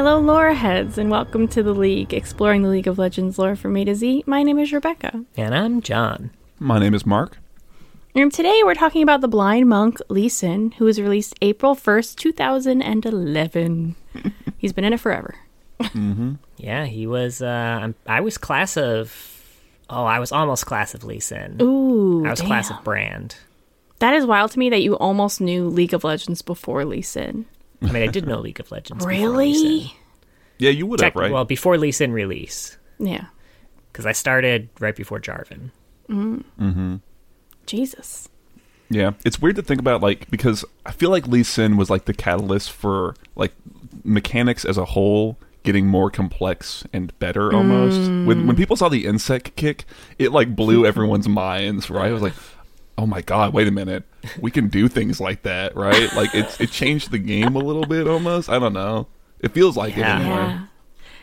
Hello lore heads, and welcome to The League, exploring the League of Legends lore from A to Z. My name is Rebecca. And I'm John. My name is Mark. And today we're talking about the blind monk Lee Sin, who was released April 1st, 2011. He's been in it forever. Mm-hmm. Yeah, he was, I was almost class of Lee Sin. Ooh, I was class of Brand. That is wild to me that you almost knew League of Legends before Lee Sin. I mean, I did know League of Legends. Really? Yeah, you would have, right? Well, before Lee Sin release. Yeah. Because I started right before Jarvan. Mm-hmm. Jesus. Yeah, it's weird to think about, like, because I feel like Lee Sin was, like, the catalyst for, like, mechanics as a whole getting more complex and better almost. When people saw the insect kick, it, like, blew everyone's minds, right? It was like, oh my god, wait a minute, we can do things like that, right? Like, it changed the game a little bit almost. I don't know, it feels like it anyway. Yeah.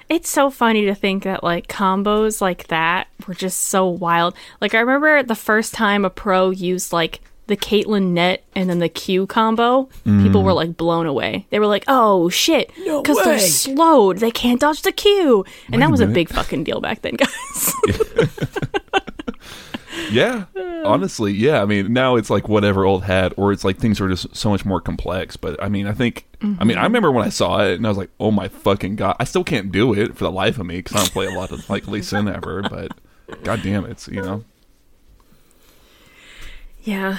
It's so funny to think that, like, combos like that were just so wild. Like, I remember the first time a pro used, like, the Caitlyn net and then the Q combo, people were, like, blown away. They were like, oh shit, because they're slowed, they can't dodge the Q. And wait, that was a big fucking deal back then, guys. Yeah, honestly, yeah. I mean, now it's like whatever old hat, or it's like things are just so much more complex. But I mean, I think, I mean, I remember when I saw it and I was like, oh my fucking god, I still can't do it for the life of me because I don't play a lot of, like, Lee Sin ever, but god damn it, you know? Yeah.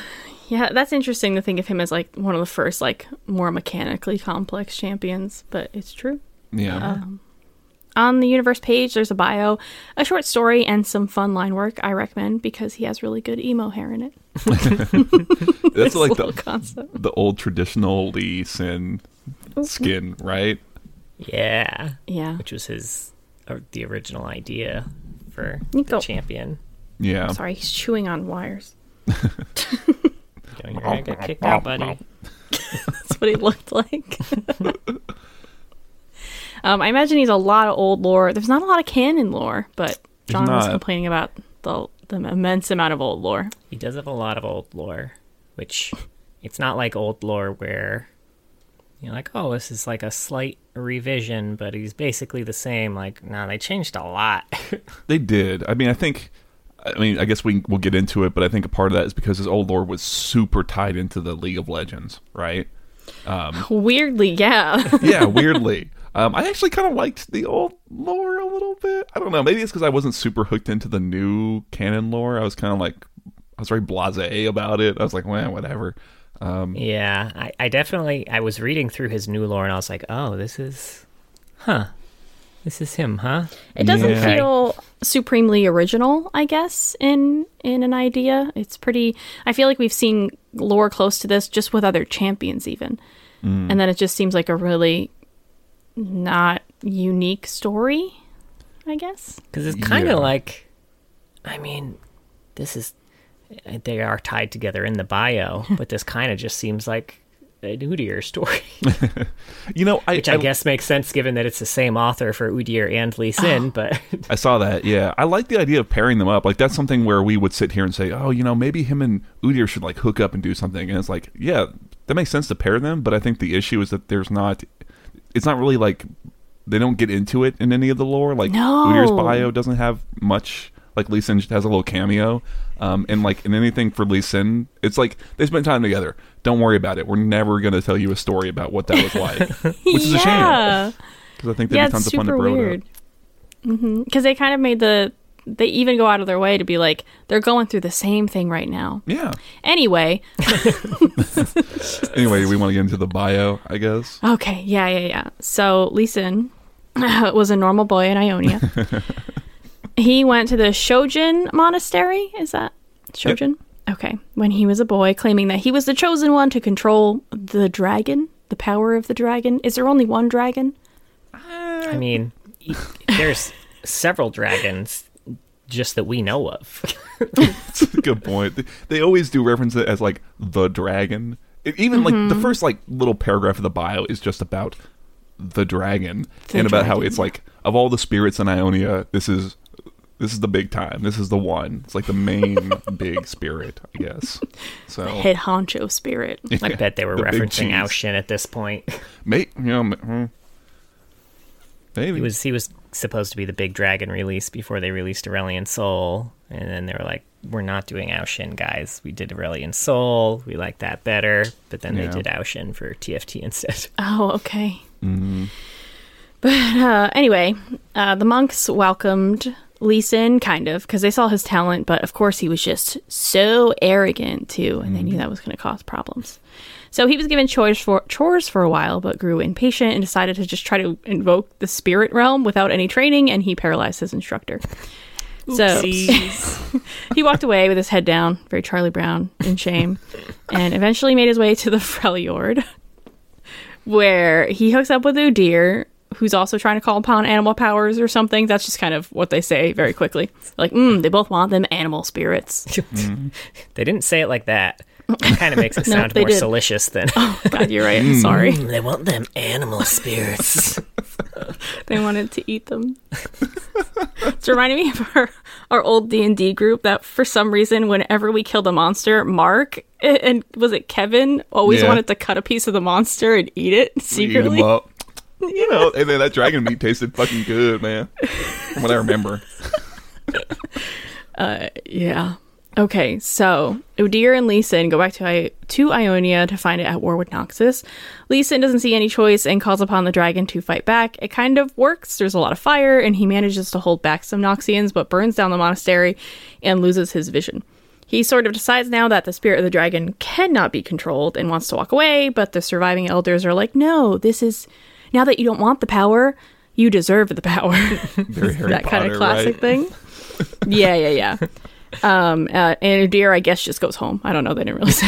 Yeah, that's interesting to think of him as, like, one of the first, like, more mechanically complex champions, but it's true. Yeah. On the universe page, there's a bio, a short story, and some fun line work I recommend because he has really good emo hair in it. That's like the old traditional Lee Sin skin, right? Yeah. Yeah. Which was the original idea for the champion. Yeah. I'm sorry, he's chewing on wires. Your hair got kicked out, buddy. That's what he looked like. I imagine he's a lot of old lore. There's not a lot of canon lore, but John was complaining about the immense amount of old lore. He does have a lot of old lore, which it's not like old lore where you're like, oh, this is like a slight revision, but he's basically the same. Like, no, they changed a lot. They did. I mean, I guess we'll get into it, but I think a part of that is because his old lore was super tied into the League of Legends, right? Weirdly, yeah. Yeah, weirdly. I actually kind of liked the old lore a little bit. I don't know. Maybe it's because I wasn't super hooked into the new canon lore. I was kind of like, I was very blasé about it. I was like, well, whatever. Yeah, I was reading through his new lore and I was like, oh, this is him, huh? It doesn't feel supremely original, I guess, in an idea. It's pretty, I feel like we've seen lore close to this just with other champions even. And then it just seems like a really not unique story, I guess, because it's kind of like, I mean, they are tied together in the bio, but this kind of just seems like a Udyr story. You know, which I guess makes sense given that it's the same author for Udyr and Lee Sin. But I saw that. Yeah, I like the idea of pairing them up. Like, that's something where we would sit here and say, oh, you know, maybe him and Udyr should, like, hook up and do something. And it's like, yeah, that makes sense to pair them. But I think the issue is that it's not really, like, they don't get into it in any of the lore. Like, Udyr's bio doesn't have much. Like, Lee Sin has a little cameo. And, like, in anything for Lee Sin, it's like, they spent time together. Don't worry about it. We're never going to tell you a story about what that was like. Which is a shame. Because I think that'd be tons of fun to build up. Because they kind of made they even go out of their way to be like, they're going through the same thing right now. Yeah. Anyway, we want to get into the bio, I guess. Okay. Yeah. So Lee Sin was a normal boy in Ionia. He went to the Shojin Monastery. Is that Shojin? Yep. Okay. When he was a boy, claiming that he was the chosen one to control the dragon, the power of the dragon. Is there only one dragon? I mean, there's several dragons. Just that we know of. That's a good point. They always do reference it as, like, the dragon. Like, the first, like, little paragraph of the bio is just about the dragon. About how it's, like, of all the spirits in Ionia, this is the big time. This is the one. It's, like, the main big spirit, I guess. So the head honcho spirit. Yeah, I bet they were referencing Ao Shin at this point. Mate, you know, Maybe. He was supposed to be the big dragon release before they released Aurelion Sol, and then they were like, we're not doing Aoshin, guys. We did Aurelion Sol. We like that better. But then they did Aoshin for TFT instead. Oh, okay. Mm-hmm. But anyway, the monks welcomed Lee Sin, kind of, because they saw his talent, but of course he was just so arrogant, too, and they knew that was going to cause problems. So he was given chores for a while, but grew impatient and decided to just try to invoke the spirit realm without any training, and he paralyzed his instructor. So he walked away with his head down, very Charlie Brown, in shame, and eventually made his way to the Freljord, where he hooks up with Udyr, who's also trying to call upon animal powers or something. That's just kind of what they say very quickly. Like, they both want them animal spirits. Mm-hmm. They didn't say it like that. It kind of makes it sound more salacious than... Oh, God, you're right. I'm sorry. They want them animal spirits. They wanted to eat them. It's reminding me of our old D&D group that for some reason, whenever we killed a monster, Mark, and was it Kevin, always wanted to cut a piece of the monster and eat it secretly. We eat them up. You know, and then that dragon meat tasted fucking good, man. From what I remember. Yeah. Okay, so Udyr and Lee Sin go back to Ionia to find it at war with Noxus. Lee Sin doesn't see any choice and calls upon the dragon to fight back. It kind of works. There's a lot of fire, and he manages to hold back some Noxians, but burns down the monastery and loses his vision. He sort of decides now that the spirit of the dragon cannot be controlled and wants to walk away, but the surviving elders are like, no, this is... Now that you don't want the power, you deserve the power. Very Harry that Potter, kind of classic right? thing. Yeah. And Udyr, I guess, just goes home. I don't know. They didn't really say.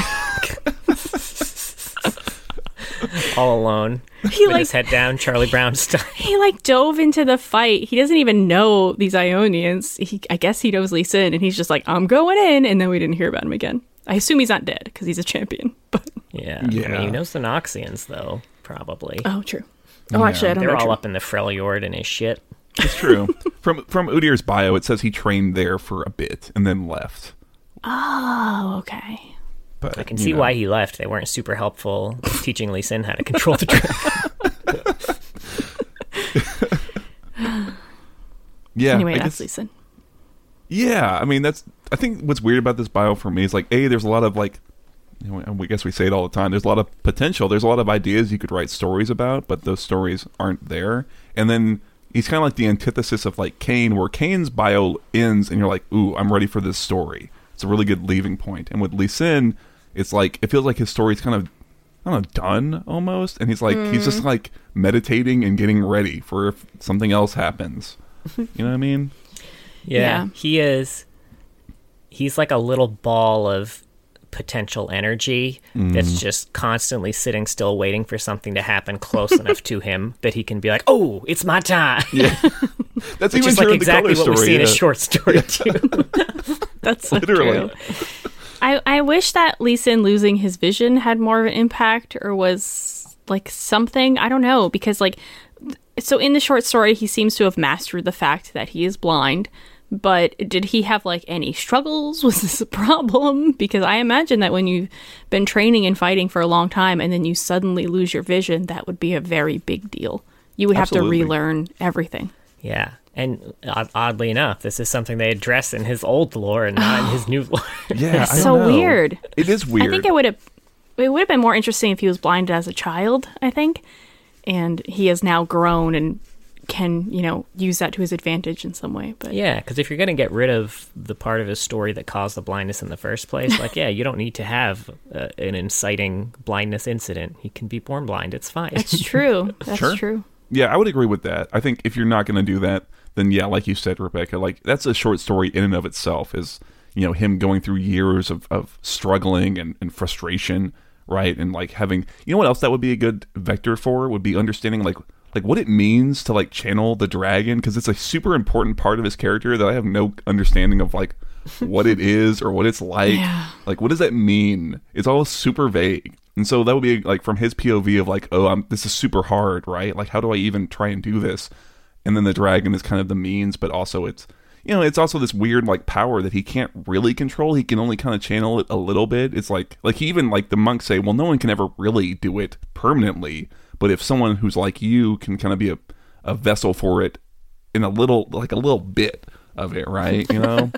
All alone. He with his head down, Charlie Brown style. He dove into the fight. He doesn't even know these Ionians. I guess he knows Lee Sin, and he's just like, I'm going in. And then we didn't hear about him again. I assume he's not dead because he's a champion. But yeah. I mean, he knows the Noxians though, probably. Oh, true. Oh, actually, I don't know. They're all up in the Freljord and his shit. It's true. From Udyr's bio, it says he trained there for a bit and then left. Oh, okay. But I can see why he left. They weren't super helpful teaching Lee Sin how to control the dragon. Yeah. Anyway, that's Lee Sin. Yeah, I mean, I think what's weird about this bio for me is there's a lot of I guess we say it all the time. There's a lot of potential. There's a lot of ideas you could write stories about, but those stories aren't there. And then he's kind of like the antithesis of Cain, where Cain's bio ends and you're like, ooh, I'm ready for this story. It's a really good leaving point. And with Lee Sin, it's it feels like his story's kind of, I don't know, done almost. And he's he's just meditating and getting ready for if something else happens. You know what I mean? Yeah. He is. He's like a little ball of potential energy that's just constantly sitting still waiting for something to happen close enough to him that he can be like, oh, it's my time. Yeah. That's even true in exactly the color story. What we see in a short story too. That's so literally true. I wish that Lee Sin losing his vision had more of an impact or was something, I don't know, because so in the short story he seems to have mastered the fact that he is blind. But did he have any struggles? Was this a problem? Because I imagine that when you've been training and fighting for a long time and then you suddenly lose your vision, that would be a very big deal. You would Absolutely. Have to relearn everything. Yeah. And oddly enough, this is something they address in his old lore and not in his new lore. Yeah, it's so weird. It is weird. I think it would have been more interesting if he was blind as a child, I think. And he has now grown and can use that to his advantage in some way. But yeah, because if you're going to get rid of the part of his story that caused the blindness in the first place, you don't need to have an inciting blindness incident. He can be born blind. It's fine. That's true. That's true. Yeah, I would agree with that. I think if you're not going to do that, then yeah, like you said, Rebecca, that's a short story in and of itself, is him going through years of struggling and frustration, right? And having, what else that would be a good vector for would be understanding what it means to channel the dragon, because it's a super important part of his character that I have no understanding of what it is or what it's like. Yeah. What does that mean? It's all super vague. And so that would be from his POV of this is super hard, right? How do I even try and do this? And then the dragon is kind of the means, but also it's, it's also this weird power that he can't really control. He can only kind of channel it a little bit. It's he even the monks say, well, no one can ever really do it permanently. But if someone who's like you can kind of be a a vessel for it in a little bit of it, right? You know,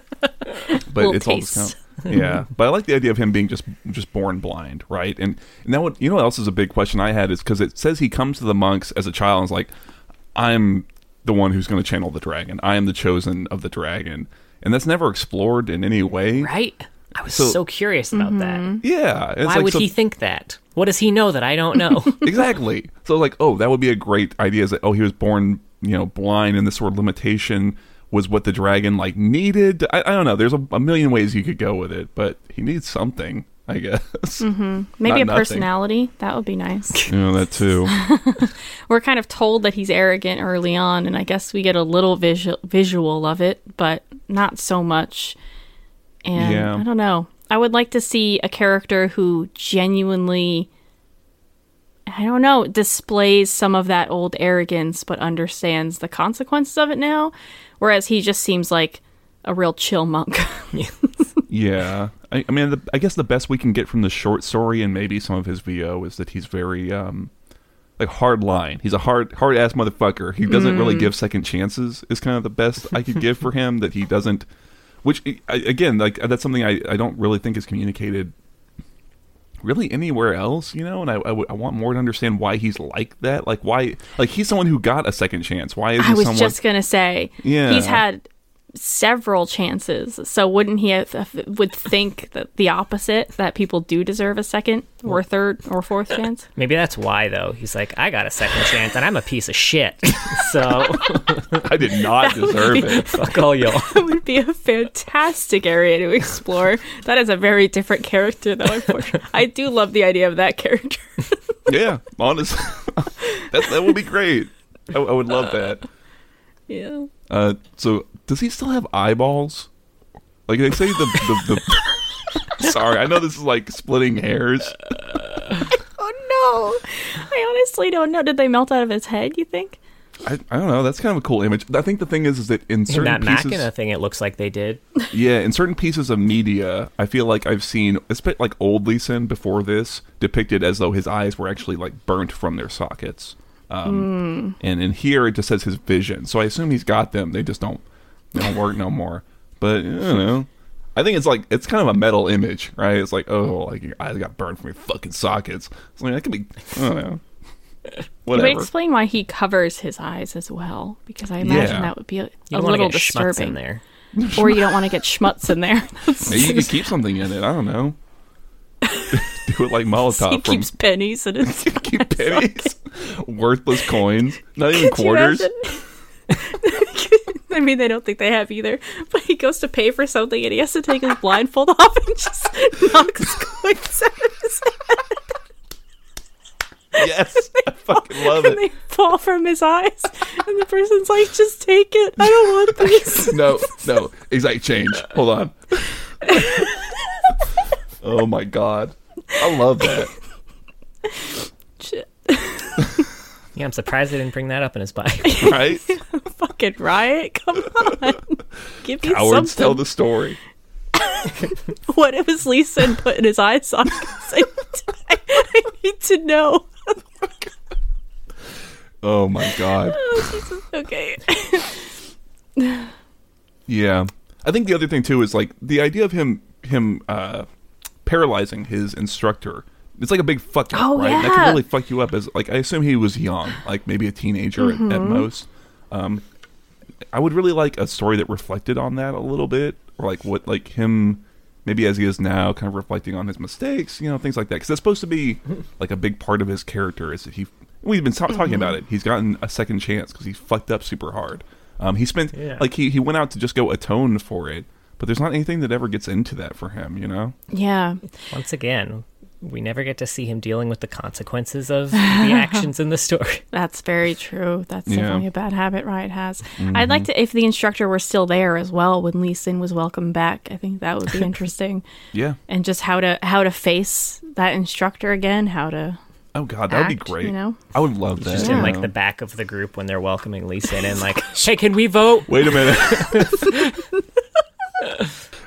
but it's all just kind of, yeah. But I like the idea of him being just born blind, right? And that would, you know, what else is a big question I had is because it says he comes to the monks as a child and is like, I'm the one who's going to channel the dragon. I am the chosen of the dragon, and that's never explored in any way, right? I was so curious about that. Yeah. Why would he think that? What does he know that I don't know? Exactly. So like, oh, that would be a great idea. Is that, oh, he was born, you know, blind, and this sort of limitation was what the dragon like needed. I don't know. There's a million ways you could go with it, but he needs something, I guess. Mm-hmm. Maybe a personality. That would be nice. Yeah, that too. We're kind of told that he's arrogant early on, and I guess we get a little visual of it, but not so much. And yeah. I don't know. I would like to see a character who genuinely, I don't know, displays some of that old arrogance, but understands the consequences of it now. Whereas he just seems like a real chill monk. Yeah. I mean, I guess the best we can get from the short story and maybe some of his VO is that he's very, like, hard line. He's a hard-ass motherfucker. He doesn't really give second chances is kind of the best I could give for him, that he doesn't. Which, again, like that's something I don't really think is communicated really anywhere else, you know? And I want more to understand why he's like that. Like, why... Like, he's someone who got a second chance. Why isn't someone... I was just going to say, he's had several chances. So wouldn't he would think that the opposite, that people do deserve a second or a third or fourth chance? Maybe that's why, though. He's like, I got a second chance, and I'm a piece of shit. So... I did not deserve it. Fuck all y'all. That would be a fantastic area to explore. That is a very different character, though. I do love the idea of that character. Yeah, honestly. That would be great. I would love that. Yeah. So, does he still have eyeballs? Like, they say the Sorry, I know this is like splitting hairs. Oh, no. I honestly don't know. Did they melt out of his head, you think? I don't know. That's kind of a cool image. I think the thing is that in certain pieces... In that Machina thing, it looks like they did. Yeah, in certain pieces of media, I feel like I've seen, it's a bit like old Leeson before this, depicted as though his eyes were actually like burnt from their sockets. And in here, it just says his vision. So I assume he's got them. They just don't work no more. But, you know, I think it's like, it's kind of a metal image, right? It's like, oh, like your eyes got burned from your fucking sockets. So, I mean, that could be, I don't know. Whatever. You would explain why he covers his eyes as well, because I imagine that would be a little disturbing. In there. Or you don't want to get schmutz in there. Maybe you could keep something in it. I don't know. Do it like Molotov. He keeps pennies in his keep pennies, worthless coins, not even quarters. I mean, they don't think they have either. But he goes to pay for something, and he has to take his blindfold off and just knocks coins out of his head. Yes, I fucking love it. And they fall from his eyes, and the person's like, just take it. I don't want these. No, exact change. Hold on. Oh my God. I love that. Shit. Yeah, I'm surprised they didn't bring that up in his bio. Right? Fucking riot. Come on. Give me something. Cowards tell the story. What it was Leeson put in his eye sockets. I need to know. Oh my God. Oh, Jesus. Okay. Yeah. I think the other thing too is like the idea of him paralyzing his instructor. It's like a big fuck up, right? Yeah. That can really fuck you up as like I assume he was young, like maybe a teenager at most. I would really like a story that reflected on that a little bit, or like what like him maybe as he is now, kind of reflecting on his mistakes, you know, things like that. Because that's supposed to be like a big part of his character is that he. We've been talking about it. He's gotten a second chance because he fucked up super hard. He spent like he went out to just go atone for it, but there's not anything that ever gets into that for him, you know? Yeah. Once again, we never get to see him dealing with the consequences of the actions in the story. That's very true. That's definitely a bad habit Riot has. Mm-hmm. I'd like to, if the instructor were still there as well when Leeson was welcomed back, I think that would be interesting. Yeah. And just how to face that instructor again, how to Oh God, that would be great. You know? I would love that. Just in like the back of the group when they're welcoming Leeson and like, hey, can we vote? Wait a minute.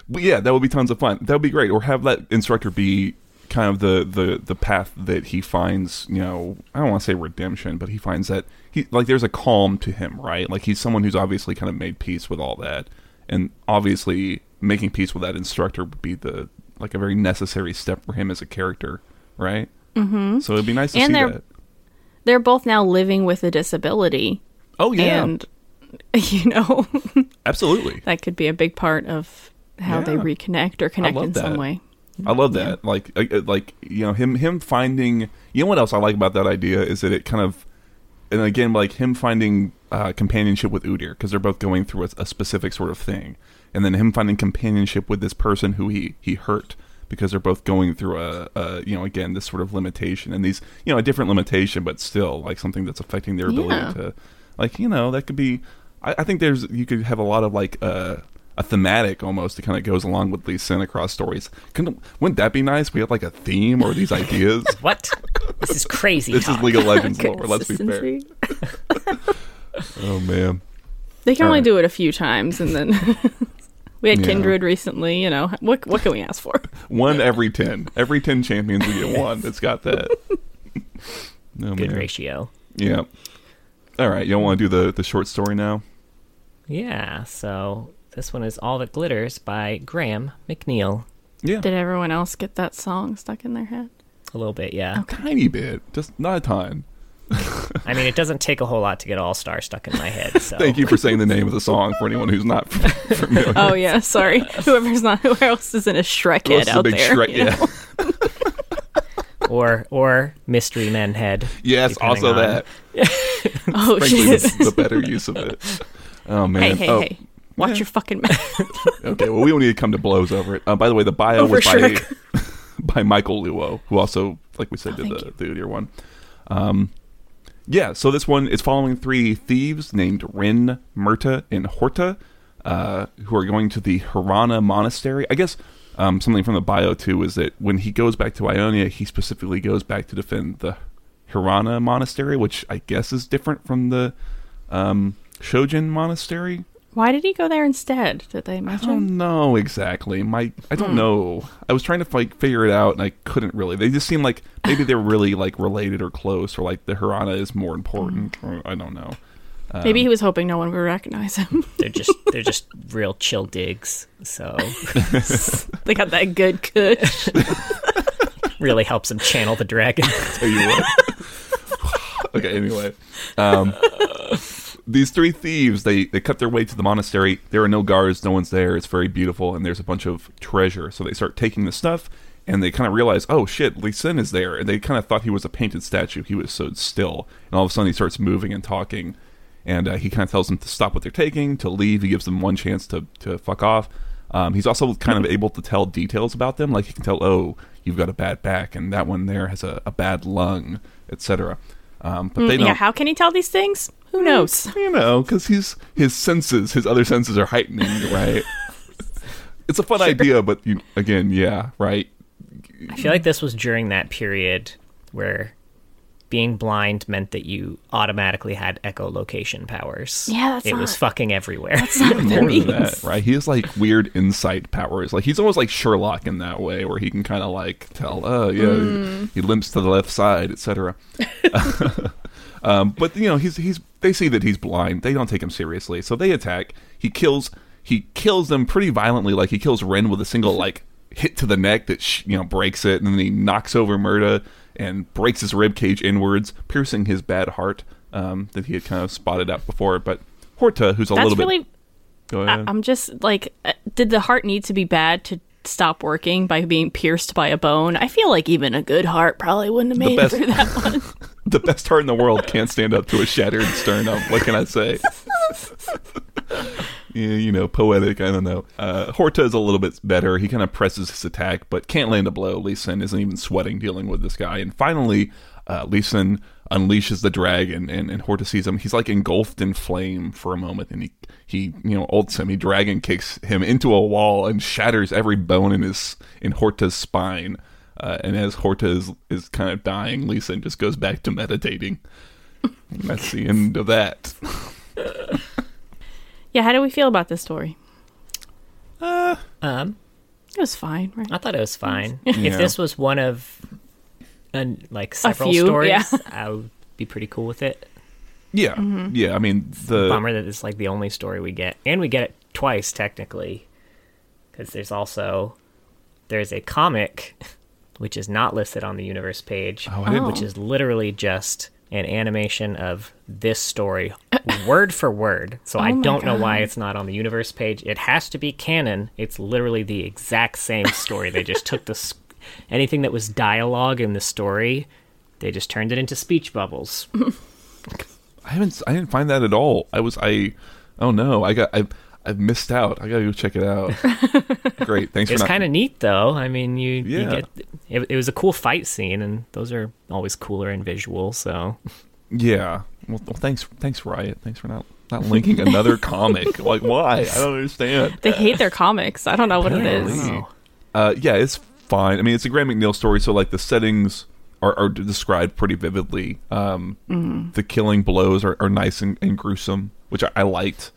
But yeah, that would be tons of fun. That would be great. Or have that instructor be kind of the path that he finds, you know, I don't want to say redemption, but he finds that he, like, there's a calm to him, right? Like, he's someone who's obviously kind of made peace with all that, and obviously making peace with that instructor would be the, like, a very necessary step for him as a character, right? Mm-hmm. So it'd be nice to see that. They're both now living with a disability. Oh yeah, and you know, absolutely, that could be a big part of how they reconnect or connect in some way. I love that. Yeah. Like you know, him finding. You know what else I like about that idea is that it kind of, and again, like him finding companionship with Udyr, because they're both going through a specific sort of thing, and then him finding companionship with this person who he hurt, because they're both going through a you know, again, this sort of limitation, and these, you know, a different limitation, but still like something that's affecting their ability to, like, you know, that could be. I think you could have a lot of like a thematic almost that kind of goes along with these Santa Claus stories. Wouldn't that be nice? We have like a theme or these ideas. What? This is crazy. This is League of Legends lore. Let's be fair. Oh man, they can only do it a few times, and then we had Kindred recently. You know, what can we ask for? One every 10. Every 10 champions we get one that's got that. Oh, good man. Ratio. Yeah. All right, y'all want to do the short story now? Yeah, so this one is All That Glitters by Graham McNeil. Yeah. Did everyone else get that song stuck in their head? A little bit, yeah. Okay. A tiny bit, just not a ton. I mean, it doesn't take a whole lot to get All-Star stuck in my head. So. Thank you for saying the name of the song for anyone who's not familiar. Oh, yeah, sorry. Whoever else is in a Shrek head out there. Shrek, you know? Or Mystery Men head. Yes, also that. Oh, frankly, shit. The better use of it. Oh, man. Hey. Watch your fucking mouth. Okay, well, we don't need to come to blows over it. By the way, the bio was by Michael Luo, who also, like we said, did the Udyr one. Yeah, so this one is following three thieves named Rin, Murta, and Horta, who are going to the Hirana Monastery. I guess... something from the bio, too, is that when he goes back to Ionia, he specifically goes back to defend the Hirana Monastery, which I guess is different from the Shojin Monastery. Why did he go there instead? Did they mention? I don't know exactly. I don't know. I was trying to figure it out, and I couldn't really. They just seem like maybe they're really like related or close, or like the Hirana is more important. Or, I don't know. Maybe he was hoping no one would recognize him. they're just real chill digs. So they got that good kush. Really helps him channel the dragon. Tell you what. Okay. Anyway, these three thieves they cut their way to the monastery. There are no guards. No one's there. It's very beautiful, and there's a bunch of treasure. So they start taking the stuff, and they kind of realize, oh shit, Lee Sin is there. And they kind of thought he was a painted statue. He was so still, and all of a sudden he starts moving and talking. And he kind of tells them to stop what they're taking, to leave. He gives them one chance to fuck off. He's also kind of able to tell details about them. Like, he can tell, oh, you've got a bad back, and that one there has a bad lung, etc. But they don't... Yeah, how can he tell these things? Who knows? You know, because his other senses are heightening, right? It's a fun idea, but, right? I feel like this was during that period where... being blind meant that you automatically had echolocation powers. Yeah, it was fucking everywhere. That's not what that means. That, right? He has like weird insight powers. Like he's almost like Sherlock in that way, where he can kind of like tell, oh yeah, he limps to the left side, etc. But you know, he's. They see that he's blind. They don't take him seriously, so they attack. He kills them pretty violently. Like he kills Ren with a single like hit to the neck that breaks it, and then he knocks over Murta. And breaks his rib cage inwards, piercing his bad heart that he had kind of spotted out before. But Horta, who's a little bit... Go ahead. I'm just like, did the heart need to be bad to stop working by being pierced by a bone? I feel like even a good heart probably wouldn't have made it through that one. The best heart in the world can't stand up to a shattered sternum. What can I say? Poetic, I don't know. Horta is a little bit better. He kind of presses his attack, but can't land a blow. Lee Sin isn't even sweating dealing with this guy. And finally, Lee Sin unleashes the dragon, and Horta sees him. He's like engulfed in flame for a moment, and he ults him. He dragon kicks him into a wall and shatters every bone in Horta's spine. And as Horta is kind of dying, Lee Sin just goes back to meditating. And that's the end of that. Yeah, how do we feel about this story? It was fine, right? I thought it was fine. Yeah. If this was one of several stories, I would be pretty cool with it. Yeah, mm-hmm. Yeah. I mean, the bummer that it's like the only story we get, and we get it twice technically, because there's a comic which is not listed on the universe page, which is literally just an animation of this story, word for word. So I don't know why it's not on the universe page. It has to be canon. It's literally the exact same story. They just took anything that was dialogue in the story, they just turned it into speech bubbles. I didn't find that at all. I've missed out. I gotta go check it out. Great, thanks. It's kind of neat, though. I mean, you get it was a cool fight scene, and those are always cooler and visual. So yeah, well, thanks, Riot. Thanks for not linking another comic. Like, why? I don't understand. They hate their comics. I don't know what it is. Yeah, it's fine. I mean, it's a Graham McNeil story, so like the settings are described pretty vividly. The killing blows are nice and gruesome, which I liked.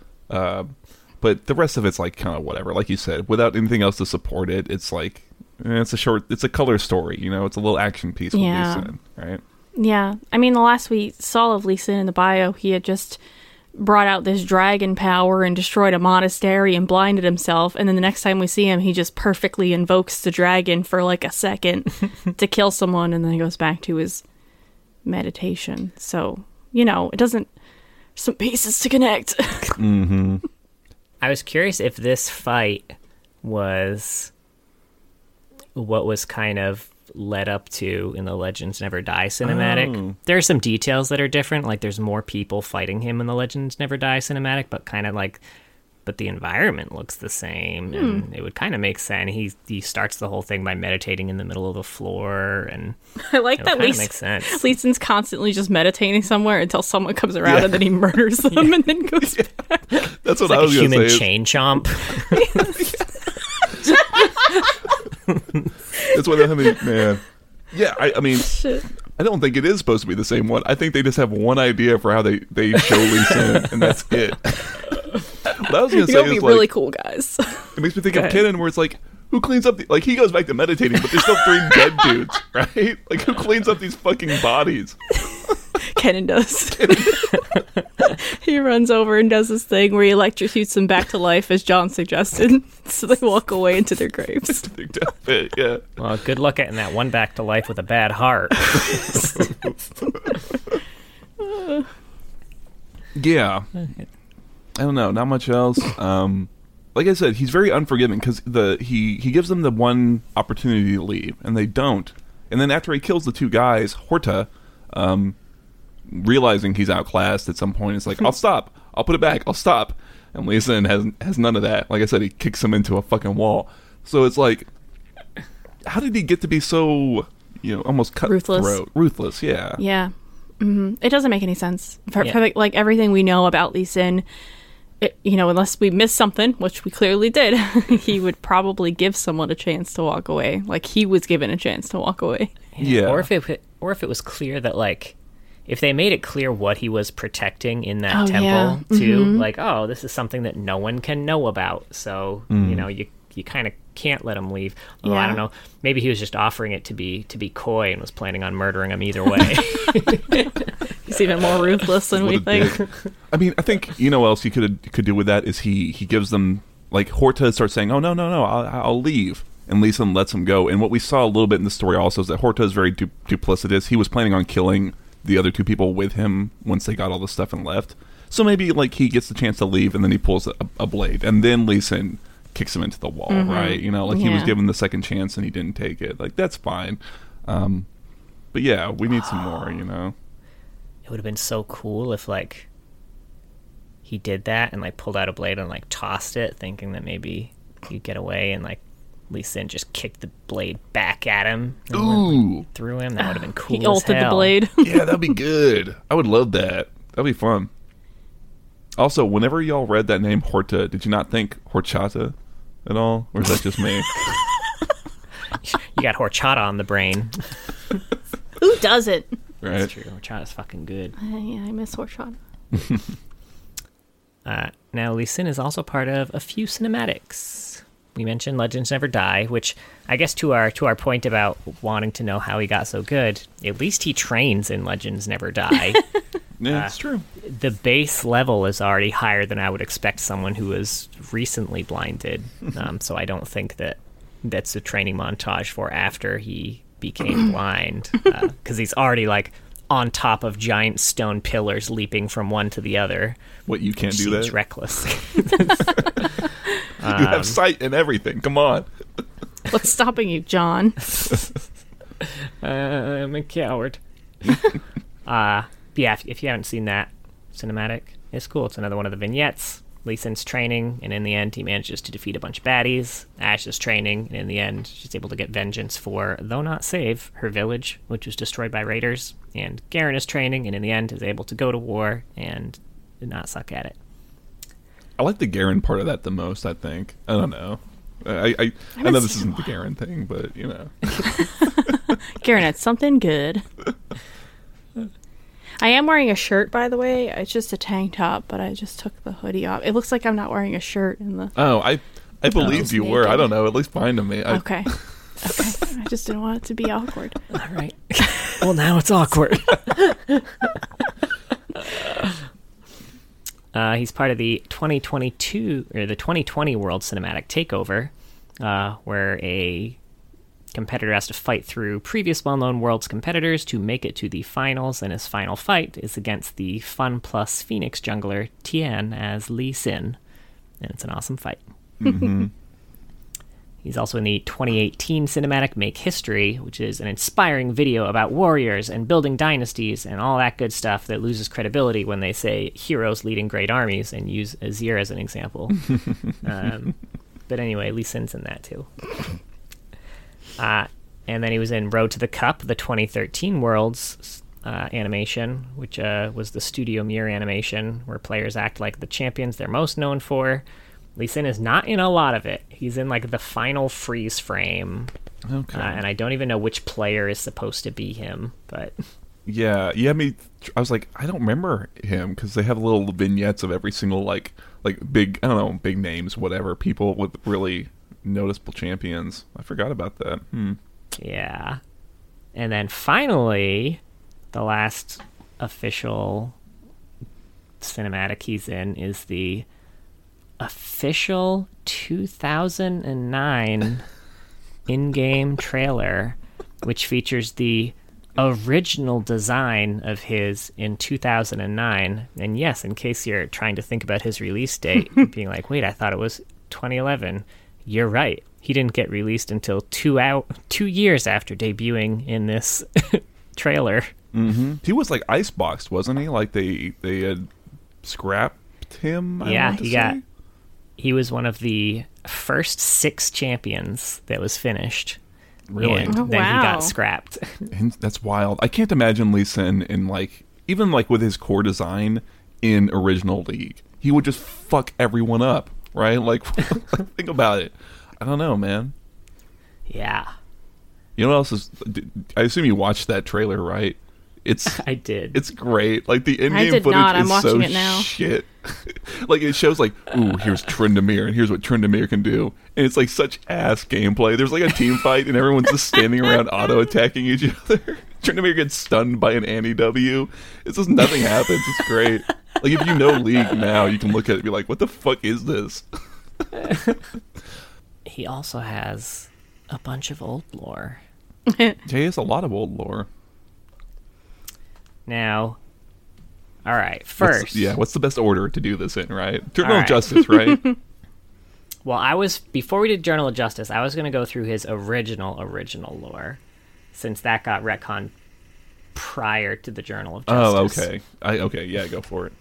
But the rest of it's like kind of whatever, like you said, without anything else to support it. It's like it's a color story, you know. It's a little action piece with Leeson, right? Yeah, I mean, the last we saw of Leeson in the bio, he had just brought out this dragon power and destroyed a monastery and blinded himself, and then the next time we see him, he just perfectly invokes the dragon for like a second to kill someone, and then he goes back to his meditation. So you know, it doesn't. Some pieces to connect. Mm-hmm. I was curious if this fight was what was kind of led up to in the Legends Never Die cinematic. Oh. There are some details that are different. Like, there's more people fighting him in the Legends Never Die cinematic, but the environment looks the same, and it would kind of make sense. He starts the whole thing by meditating in the middle of the floor, and I like that. Leeson's constantly just meditating somewhere until someone comes around, and then he murders them, and then goes back. That's what I was going to say. Human chain chomp. That's what I mean, man. Yeah, I mean, shit. I don't think it is supposed to be the same one. I think they just have one idea for how they show Leeson, and that's it. What I was going to say is, really cool, guys. It makes me think of Kenan, where it's like, who cleans up he goes back to meditating, but there's still three dead dudes, right? Like, who cleans up these fucking bodies? Kenan does. He runs over and does this thing where he electrocutes them back to life, as John suggested, so they walk away into their graves. Yeah. Well, good luck getting that one back to life with a bad heart. Yeah. I don't know, not much else. Like I said, he's very unforgiving because he gives them the one opportunity to leave, and they don't. And then after he kills the two guys, Horta, realizing he's outclassed at some point, is like, I'll stop. I'll put it back. I'll stop. And Leeson has none of that. Like I said, he kicks him into a fucking wall. So it's like, how did he get to be so, almost cutthroat? Ruthless, yeah. Yeah. Mm-hmm. It doesn't make any sense. For like everything we know about Leeson. Unless we miss something, which we clearly did, he would probably give someone a chance to walk away. Like, he was given a chance to walk away. Yeah. Or if it was clear that, like, if they made it clear what he was protecting in that temple, too, like, oh, this is something that no one can know about. So, you kind of can't let him leave. Although, I don't know, maybe he was just offering it to be coy and was planning on murdering him either way. He's even more ruthless than we think. Dick. I mean, I think what else he could do with that is he gives them, like, Horta starts saying, "Oh no, I'll leave," and Leeson lets him go. And what we saw a little bit in the story also is that Horta is very duplicitous. He was planning on killing the other two people with him once they got all the stuff and left. So maybe, like, he gets the chance to leave, and then he pulls a blade, and then Leeson kicks him into the wall, right? He was given the second chance and he didn't take it. Like, that's fine. But yeah, we need some more, It would have been so cool if, like, he did that and, like, pulled out a blade and, like, tossed it, thinking that maybe he'd get away, and, like, Leeson just kicked the blade back at him and threw him. That would have been cool. He ulted the blade. Yeah, that'd be good. I would love that. That'd be fun. Also, whenever y'all read that name Horta, did you not think horchata at all? Or is that just me? You got horchata on the brain. Who doesn't? Right. That's true. Horchata's fucking good. Yeah, I miss horchata. Now, Leeson is also part of a few cinematics. we mentioned Legends Never Die, which I guess to our point about wanting to know how he got so good, at least he trains in Legends Never Die. Yeah, it's true. The base level is already higher than I would expect someone who was recently blinded. So I don't think that's a training montage for after he became blind, because he's already like on top of giant stone pillars, leaping from one to the other. What, you can't do that? Seems reckless. You have sight and everything. Come on. What's stopping you, John? I'm a coward. Yeah, if you haven't seen that cinematic, it's cool. It's another one of the vignettes. Lee Sin's training, and in the end, he manages to defeat a bunch of baddies. Ash is training, and in the end, she's able to get vengeance for, though not save, her village, which was destroyed by raiders. And Garen is training, and in the end, is able to go to war and not suck at it. I like the Garen part of that the most, I think. I don't know. I know this isn't the Garen thing, but, you know. Garen had something good. I am wearing a shirt, by the way. It's just a tank top, but I just took the hoodie off. It looks like I'm not wearing a shirt in the... Oh, I believed you naked. Were. I don't know. At least blind to me. Okay. Okay. I just didn't want it to be awkward. All right. Well, now it's awkward. He's part of the 2020 World Cinematic Takeover, where a competitor has to fight through previous well-known Worlds competitors to make it to the finals, and his final fight is against the Fun Plus Phoenix jungler Tien as Lee Sin, and it's an awesome fight. Mm-hmm. He's also in the 2018 cinematic Make History, which is an inspiring video about warriors and building dynasties and all that good stuff that loses credibility when they say heroes leading great armies and use Azir as an example. But anyway, Lee Sin's in that too. And then he was in Road to the Cup, the 2013 Worlds animation, which was the Studio Mir animation, where players act like the champions they're most known for. Lee Sin is not in a lot of it. He's in, like, the final freeze frame. Okay. And I don't even know which player is supposed to be him, but... Yeah, I was like, I don't remember him, because they have little vignettes of every single, like big, I don't know, big names, whatever, people with really... noticeable champions. I forgot about that. Yeah. And then finally, the last official cinematic he's in is the official 2009 in-game trailer, which features the original design of his in 2009. And yes, in case you're trying to think about his release date, being like, wait, I thought it was 2011. You're right. He didn't get released until 2 years after debuting in this trailer. Mm-hmm. He was like iceboxed, wasn't he? Like they had scrapped him. He was one of the first 6 champions that was finished. Really? And he got scrapped. And that's wild. I can't imagine Lee Sin in like even like with his core design in original League, he would just fuck everyone up. Right? Like, think about it. I don't know, man. Yeah. You know what else is... I assume you watched that trailer, right? I did. It's great. Like, the in-game footage is so shit. Like, it shows, like, ooh, here's Tryndamere, and here's what Tryndamere can do. And it's, like, such ass gameplay. There's, like, a team fight, and everyone's just standing around auto-attacking each other. Tryndamere gets stunned by an anti-W. It's just nothing happens. It's great. Like, if you know League now, you can look at it and be like, what the fuck is this? He also has a bunch of old lore. Jay has a lot of old lore. Now, all right, first. What's the best order to do this in, right? Journal of Justice, right? Well, before we did Journal of Justice, I was going to go through his original lore, since that got retconned prior to the Journal of Justice. Oh, okay. Go for it.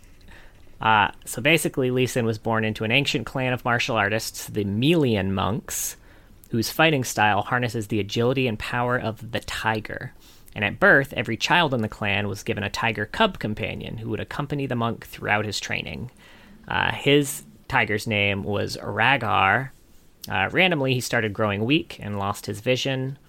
So basically, Lee Sin was born into an ancient clan of martial artists, the Melian monks, whose fighting style harnesses the agility and power of the tiger. And at birth, every child in the clan was given a tiger cub companion who would accompany the monk throughout his training. His tiger's name was Ragar. Randomly, he started growing weak and lost his vision.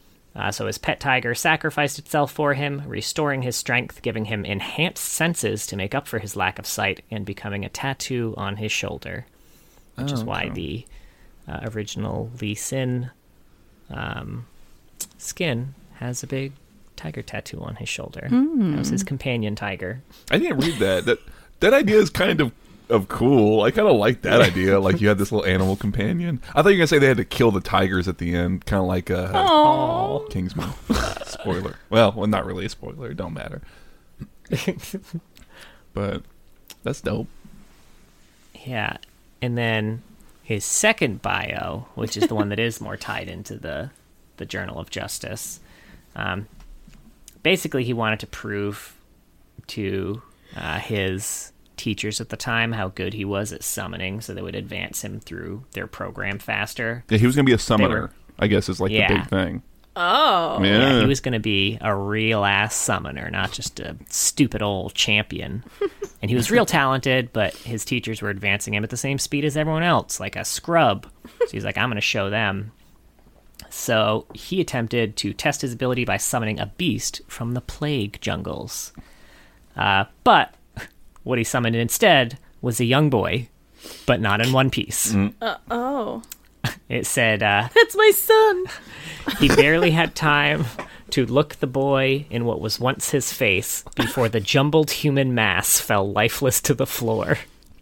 So his pet tiger sacrificed itself for him, restoring his strength, giving him enhanced senses to make up for his lack of sight, and becoming a tattoo on his shoulder, which is why the original Lee Sin skin has a big tiger tattoo on his shoulder. That was his companion tiger. I didn't read that. That idea is kind of cool. I kind of like that idea. Like you had this little animal companion. I thought you were gonna say they had to kill the tigers at the end, kind of like Kingsman. Spoiler. Well, not really a spoiler. It don't matter. But that's dope. Yeah, and then his second bio, which is the one that is more tied into the Journal of Justice. Basically, he wanted to prove to his teachers at the time how good he was at summoning, so they would advance him through their program faster. Yeah, he was going to be a summoner, I guess, is like the big thing. Oh. Yeah. He was going to be a real-ass summoner, not just a stupid old champion. And he was real talented, but his teachers were advancing him at the same speed as everyone else, like a scrub. So he's like, I'm going to show them. So he attempted to test his ability by summoning a beast from the plague jungles. But what he summoned instead was a young boy, but not in one piece. Oh. It said... that's my son! He barely had time to look the boy in what was once his face before the jumbled human mass fell lifeless to the floor.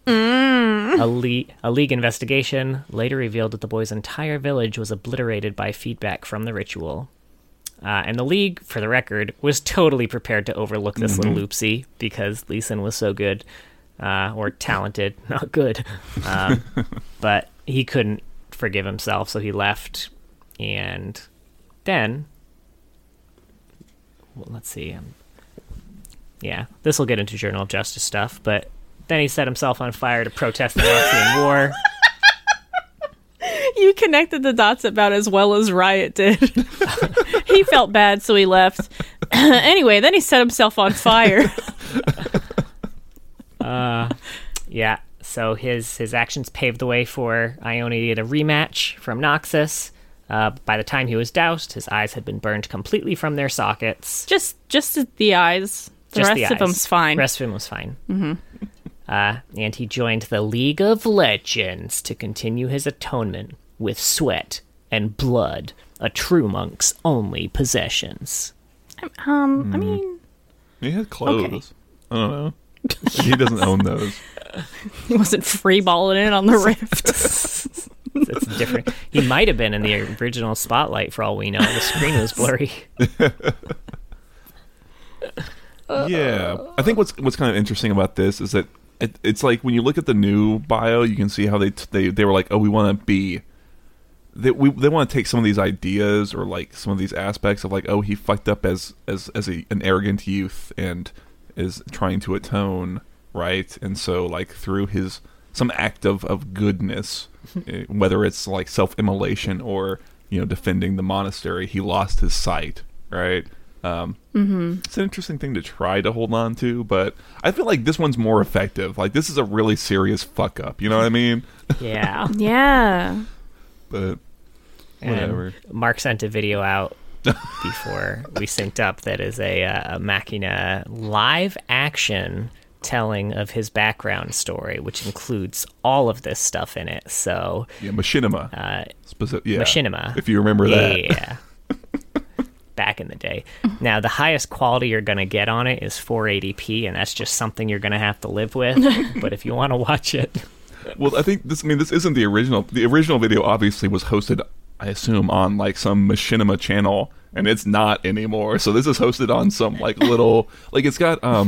A League investigation later revealed that the boy's entire village was obliterated by feedback from the ritual. And the League, for the record, was totally prepared to overlook this little oopsie because Lee Sin was so good, or talented, not good. But he couldn't forgive himself, so he left. And then, well, let's see. This will get into Journal of Justice stuff, but then he set himself on fire to protest the Nazi war. You connected the dots about as well as Riot did. He felt bad, so he left. Anyway, then he set himself on fire. So his actions paved the way for Ione at a rematch from Noxus. By the time he was doused, his eyes had been burned completely from their sockets. Just the eyes. The rest of him was fine. Mm-hmm. And he joined the League of Legends to continue his atonement with sweat and blood, a true monk's only possessions. I mean... He had clothes. Okay. I don't know. He doesn't own those. He wasn't free-balling it on the rift. It's different. He might have been in the original Spotlight, for all we know. The screen was blurry. Yeah. I think what's kind of interesting about this is that it's like when you look at the new bio, you can see how they were like, oh, we want to be they want to take some of these ideas or like some of these aspects of like, oh, he fucked up as an arrogant youth and is trying to atone, right? And so like through his some act of goodness, whether it's like self-immolation or defending the monastery, he lost his sight, right? It's an interesting thing to try to hold on to, but I feel like this one's more effective. Like, this is a really serious fuck up, you know what I mean? Yeah. Yeah. But whatever. And Mark sent a video out before we synced up that is a Machina live action telling of his background story, which includes all of this stuff in it. So Machinima. Machinima. If you remember that. Yeah. Back in the day. Now, the highest quality you're going to get on it is 480p, and that's just something you're going to have to live with. But if you want to watch it... Well, I think this isn't the original. The original video obviously was hosted, I assume, on like some Machinima channel, and it's not anymore. So this is hosted on some like little... Like it's got, I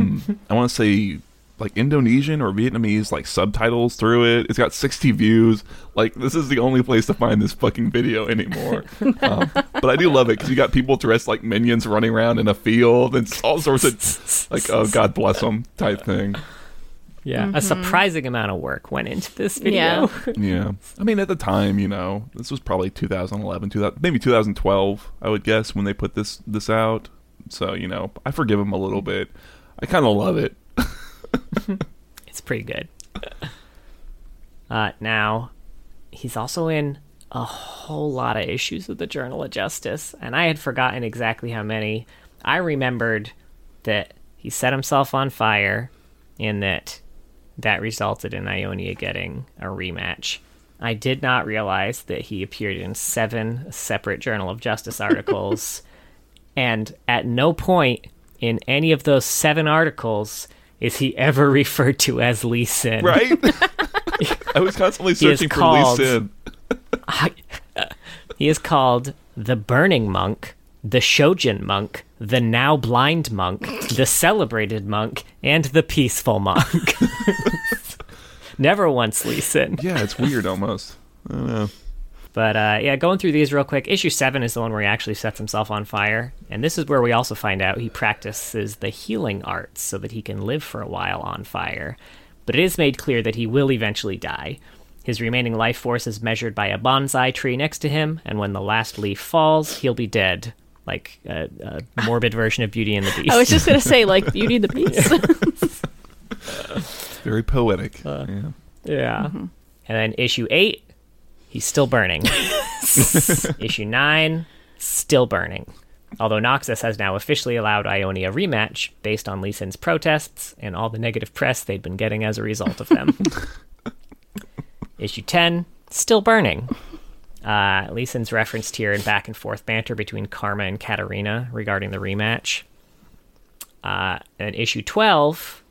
want to say... like Indonesian or Vietnamese like subtitles through it. It's got 60 views. Like this is the only place to find this fucking video anymore. But I do love it because you got people dressed like minions running around in a field and all sorts of like, oh, God bless them type thing. Yeah, a surprising amount of work went into this video. Yeah. Yeah. I mean, at the time, this was probably 2011, maybe 2012, I would guess, when they put this out. So, I forgive them a little bit. I kind of love it. It's pretty good. Now, he's also in a whole lot of issues of the Journal of Justice, and I had forgotten exactly how many. I remembered that he set himself on fire and that resulted in Ionia getting a rematch. I did not realize that he appeared in 7 separate Journal of Justice articles, and at no point in any of those 7 articles is he ever referred to as Lee Sin. Right? I was constantly searching for Lee Sin. He is called the Burning Monk, the Shojin Monk, the Now Blind Monk, the Celebrated Monk, and the Peaceful Monk. Never once Lee Sin. Yeah, it's weird almost. I don't know. But yeah, going through these real quick. Issue 7 is the one where he actually sets himself on fire. And this is where we also find out he practices the healing arts so that he can live for a while on fire. But it is made clear that he will eventually die. His remaining life force is measured by a bonsai tree next to him, and when the last leaf falls, he'll be dead. Like a morbid version of Beauty and the Beast. I was just going to say, like, Beauty and the Beast. Very poetic. Yeah. Mm-hmm. And then issue 8, he's still burning. Issue 9, still burning. Although Noxus has now officially allowed Ionia a rematch based on Lee Sin's protests and all the negative press they'd been getting as a result of them. Issue 10, still burning. Lee Sin's referenced here in back and forth banter between Karma and Katarina regarding the rematch. And issue 12,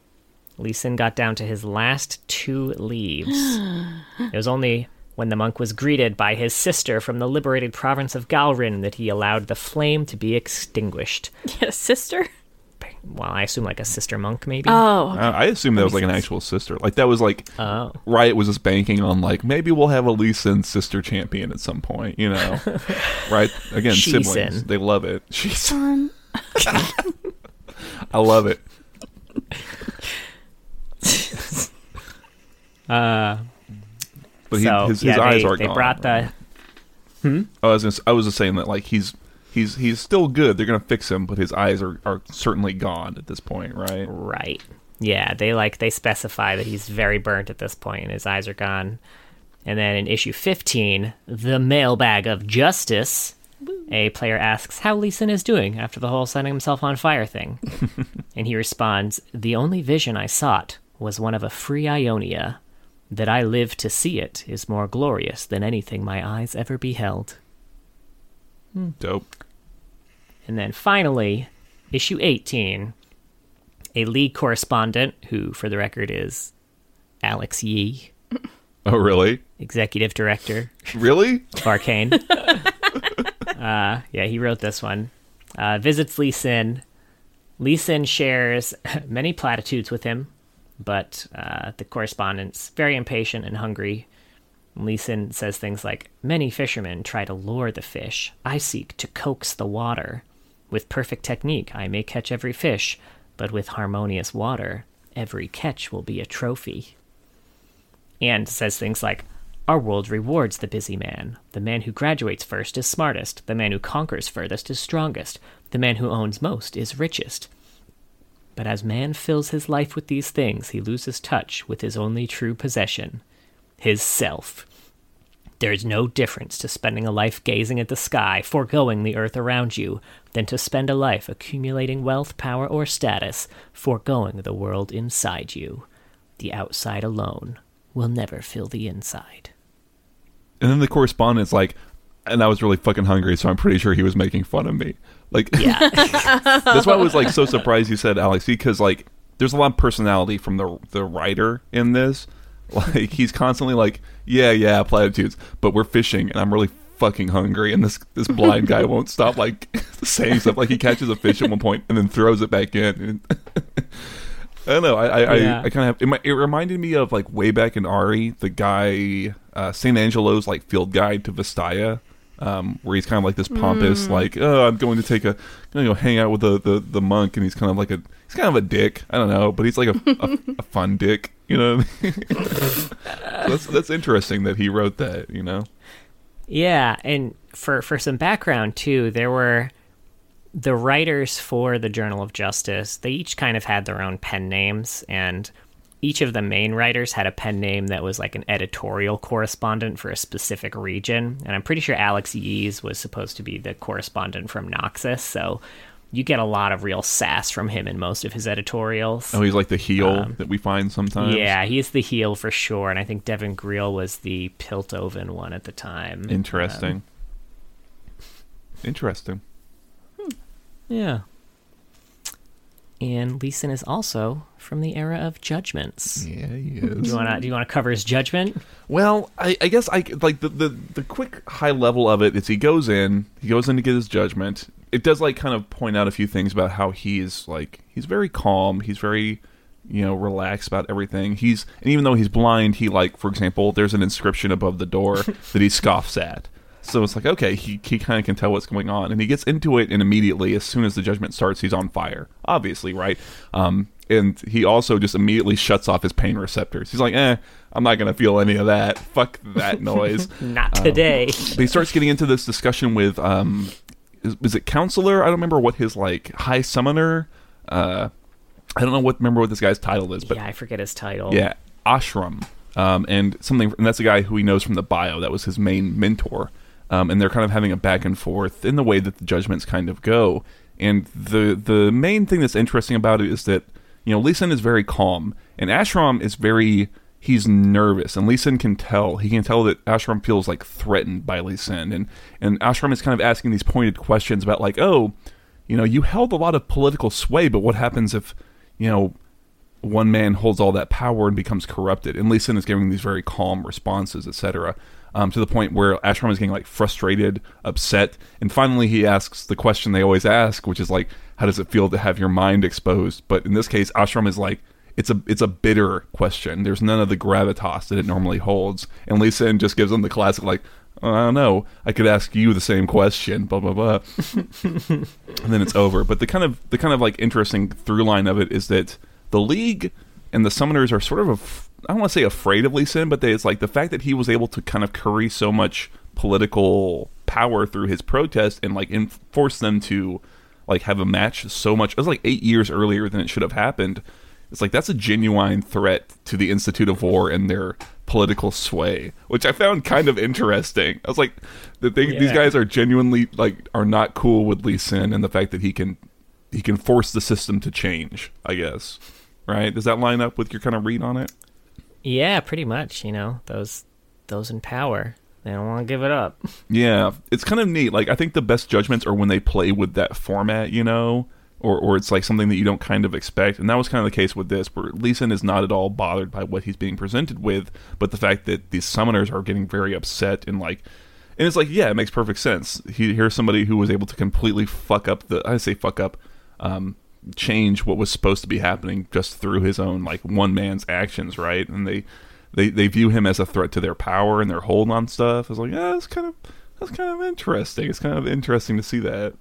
Lee Sin got down to his last 2 leaves. It was only when the monk was greeted by his sister from the liberated province of Galrin that he allowed the flame to be extinguished. Yeah, sister? Well, I assume like a sister monk, maybe. Oh, okay. I assume that was like an actual sister. Like that was like Riot was just banking on like maybe we'll have a Lee Sin sister champion at some point, you know? Right? Again, siblings, they love it. She's I love it. But his eyes are gone. They brought right? the. Hmm? Oh, I was just saying that like he's still good. They're gonna fix him, but his eyes are certainly gone at this point, right? Right. Yeah. They specify that he's very burnt at this point, and his eyes are gone. And then in issue 15, the mailbag of justice, a player asks how Lee Sin is doing after the whole setting himself on fire thing, and he responds, "The only vision I sought was one of a free Ionia. That I live to see it is more glorious than anything my eyes ever beheld." Dope. And then finally, issue 18, a League correspondent, who, for the record, is Alex Yee. Oh, really? Executive director. Really? Of Arcane. Yeah, he wrote this one. Visits Lee Sin. Lee Sin shares many platitudes with him, but the correspondent's very impatient and hungry. Lee Sin says things like, "Many fishermen try to lure the fish. I seek to coax the water. With perfect technique, I may catch every fish, but with harmonious water, every catch will be a trophy." And says things like, "Our world rewards the busy man. The man who graduates first is smartest. The man who conquers furthest is strongest. The man who owns most is richest. But as man fills his life with these things, he loses touch with his only true possession, his self. There is no difference to spending a life gazing at the sky, foregoing the earth around you, than to spend a life accumulating wealth, power, or status, foregoing the world inside you. The outside alone will never fill the inside." And then the correspondent's like, "And I was really fucking hungry, so I'm pretty sure he was making fun of me." Like, yeah. That's why I was like so surprised you said Alex, because like there's a lot of personality from the writer in this. Like he's constantly like, yeah, platitudes, but we're fishing, and I'm really fucking hungry, and this blind guy won't stop like saying stuff. Like he catches a fish at one point and then throws it back in. I don't know. I kind of have. It reminded me of like way back in Ari, the guy St. Angelo's like field guide to Vestaya. Where he's kind of like this pompous, like, "Oh, I'm going to go hang out with the monk," and he's kind of like he's kind of a dick. I don't know, but he's like a fun dick, you know. So that's interesting that he wrote that, you know. Yeah, and for some background too, there were the writers for the Journal of Justice. They each kind of had their own pen names, and each of the main writers had a pen name that was like an editorial correspondent for a specific region. And I'm pretty sure Alex Yees was supposed to be the correspondent from Noxus. So you get a lot of real sass from him in most of his editorials. Oh, he's like the heel that we find sometimes. Yeah, he's the heel for sure. And I think Devin Greel was the Piltover one at the time. Interesting. Yeah. And Leeson is also from the era of Judgments. Yeah, he is. Do you want to cover his Judgment? Well, I guess I like the quick high level of it is he goes in to get his Judgment. It does like kind of point out a few things about how he's very calm. He's very, relaxed about everything. And even though he's blind, he for example, there's an inscription above the door that he scoffs at. So it's like, okay, he kind of can tell what's going on. And he gets into it, and immediately, as soon as the Judgment starts, he's on fire. Obviously, right? And he also just immediately shuts off his pain receptors. He's like, I'm not going to feel any of that. Fuck that noise. Not today. But he starts getting into this discussion with, is it Counselor? I don't remember what his, High Summoner. I don't know what this guy's title is. But yeah, I forget his title. Yeah, Ashram. And that's a guy who he knows from the bio. That was his main mentor. And they're kind of having a back and forth in the way that the Judgments kind of go. And the main thing that's interesting about it is that, Leeson is very calm. And Ashram is he's nervous. And Leeson can tell. He can tell that Ashram feels, threatened by Leeson. And Ashram is kind of asking these pointed questions about, you held a lot of political sway, but what happens if, one man holds all that power and becomes corrupted? And Leeson is giving these very calm responses, etc., to the point where Ashram is getting frustrated, upset, and finally he asks the question they always ask, which is how does it feel to have your mind exposed? But in this case, Ashram is it's a bitter question. There's none of the gravitas that it normally holds. And Leeson just gives him the classic I don't know, I could ask you the same question, blah blah blah, and then it's over. But the kind of interesting through line of it is that the League and the Summoners are sort of I don't want to say afraid of Leeson, but it's the fact that he was able to kind of curry so much political power through his protest and force them to have a match so much. It was 8 years earlier than it should have happened. It's that's a genuine threat to the Institute of War and their political sway, which I found kind of interesting. I was these guys are genuinely are not cool with Leeson and the fact that he can force the system to change, I guess. Right? Does that line up with your kind of read on it? Yeah, pretty much, those in power, they don't want to give it up. Yeah, it's kind of neat. I think the best Judgments are when they play with that format, or it's something that you don't kind of expect. And that was kind of the case with this, where Leeson is not at all bothered by what he's being presented with, but the fact that these Summoners are getting very upset and it's yeah, it makes perfect sense. Here's somebody who was able to completely change what was supposed to be happening just through his own one man's actions, right? And they view him as a threat to their power and their hold on stuff. I was that's kind of interesting. It's kind of interesting to see that.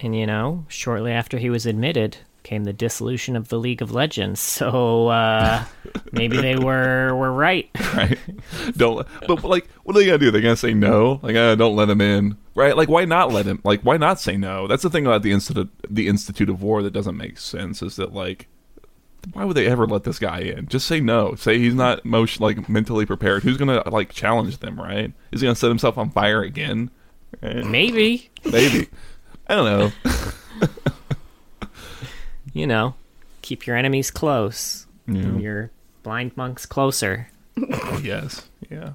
And shortly after he was admitted came the dissolution of the League of Legends. So maybe they were right. Right. What are they gonna do? They're gonna say no? Don't let him in. Right? Why not let him? Why not say no? That's the thing about the Institute of War that doesn't make sense, is that why would they ever let this guy in? Just say no. Say he's not mentally prepared. Who's gonna challenge them, right? Is he gonna set himself on fire again? Right? Maybe. I don't know. Keep your enemies close, and your blind monks closer. Oh, yes, yeah.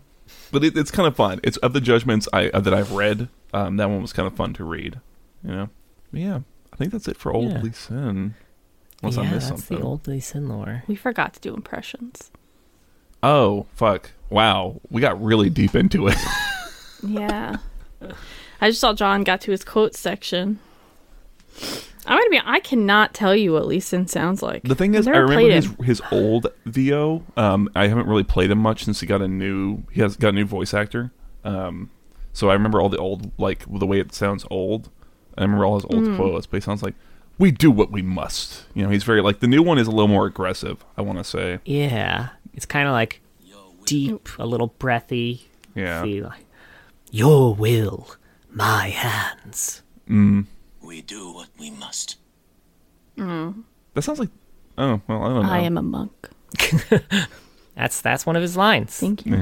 But it's kind of fun. It's of the Judgments that I've read. That one was kind of fun to read. But yeah. I think that's it for old Leeson. Unless I missed something. The old Leeson lore. We forgot to do impressions. Oh fuck! Wow, we got really deep into it. Yeah. I just saw John got to his quote section. I cannot tell you what Leeson sounds like. The thing is, I remember his old VO. I haven't really played him much since he got a new voice actor. So I remember all the old, the way it sounds old. I remember all his old quotes, but he sounds like, we do what we must. He's very, the new one is a little more aggressive, I want to say. Yeah. It's kind of deep, a little breathy. Yeah. See, your will, my hands. Mm. We do what we must. Mm. That sounds I don't know. I am a monk. That's one of his lines. Thank you.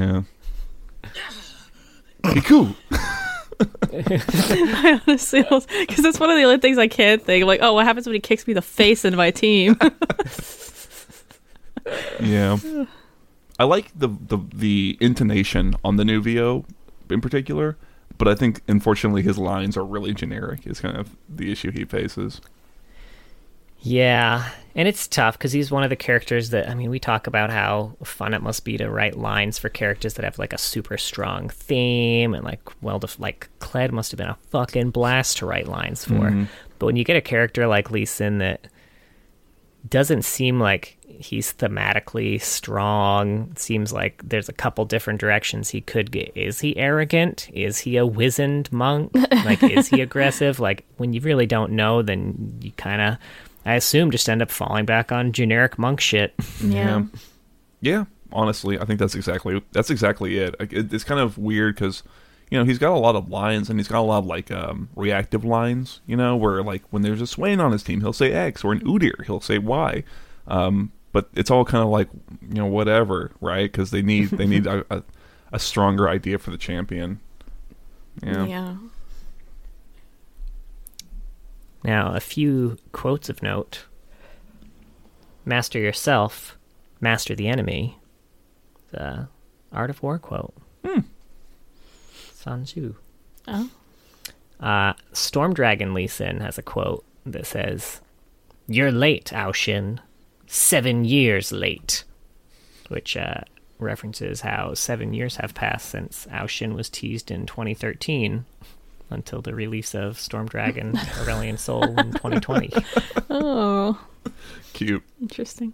Yeah. Kiku! I honestly, because that's one of the only things I can't think. I'm like, oh, what happens when he kicks me in the face in my team? Yeah, I like the intonation on the new VO in particular, but I think unfortunately his lines are really generic. Is kind of the issue he faces. Yeah, and it's tough because he's one of the characters that, I mean, we talk about how fun it must be to write lines for characters that have like a super strong theme, and like, well, like Kled must have been a fucking blast to write lines for. Mm-hmm. But when you get a character like Lee Sin that doesn't seem like he's thematically strong, it seems like there's a couple different directions he could get. Is he arrogant? Is he a wizened monk? Like, is he aggressive? Like, when you really don't know, then you kind of, I assume, just end up falling back on generic monk shit. Yeah. Yeah, honestly, I think that's exactly it. It's kind of weird because, you know, he's got a lot of lines, and he's got a lot of, like, reactive lines, you know, where, like, when there's a Swain on his team, he'll say X, or an Udyr, he'll say Y. But it's all kind of like, you know, whatever, right? Because they need a stronger idea for the champion. Yeah. Yeah. Now, a few quotes of note. Master yourself, master the enemy. The Art of War quote. Hmm. Sanju. Oh. Storm Dragon Lee Sin has a quote that says, "You're late, Ao Shin. 7 years late." Which references how 7 years have passed since Ao Shin was teased in 2013. Until the release of Storm Dragon Aurelion Sol in 2020. Oh. Cute. Interesting.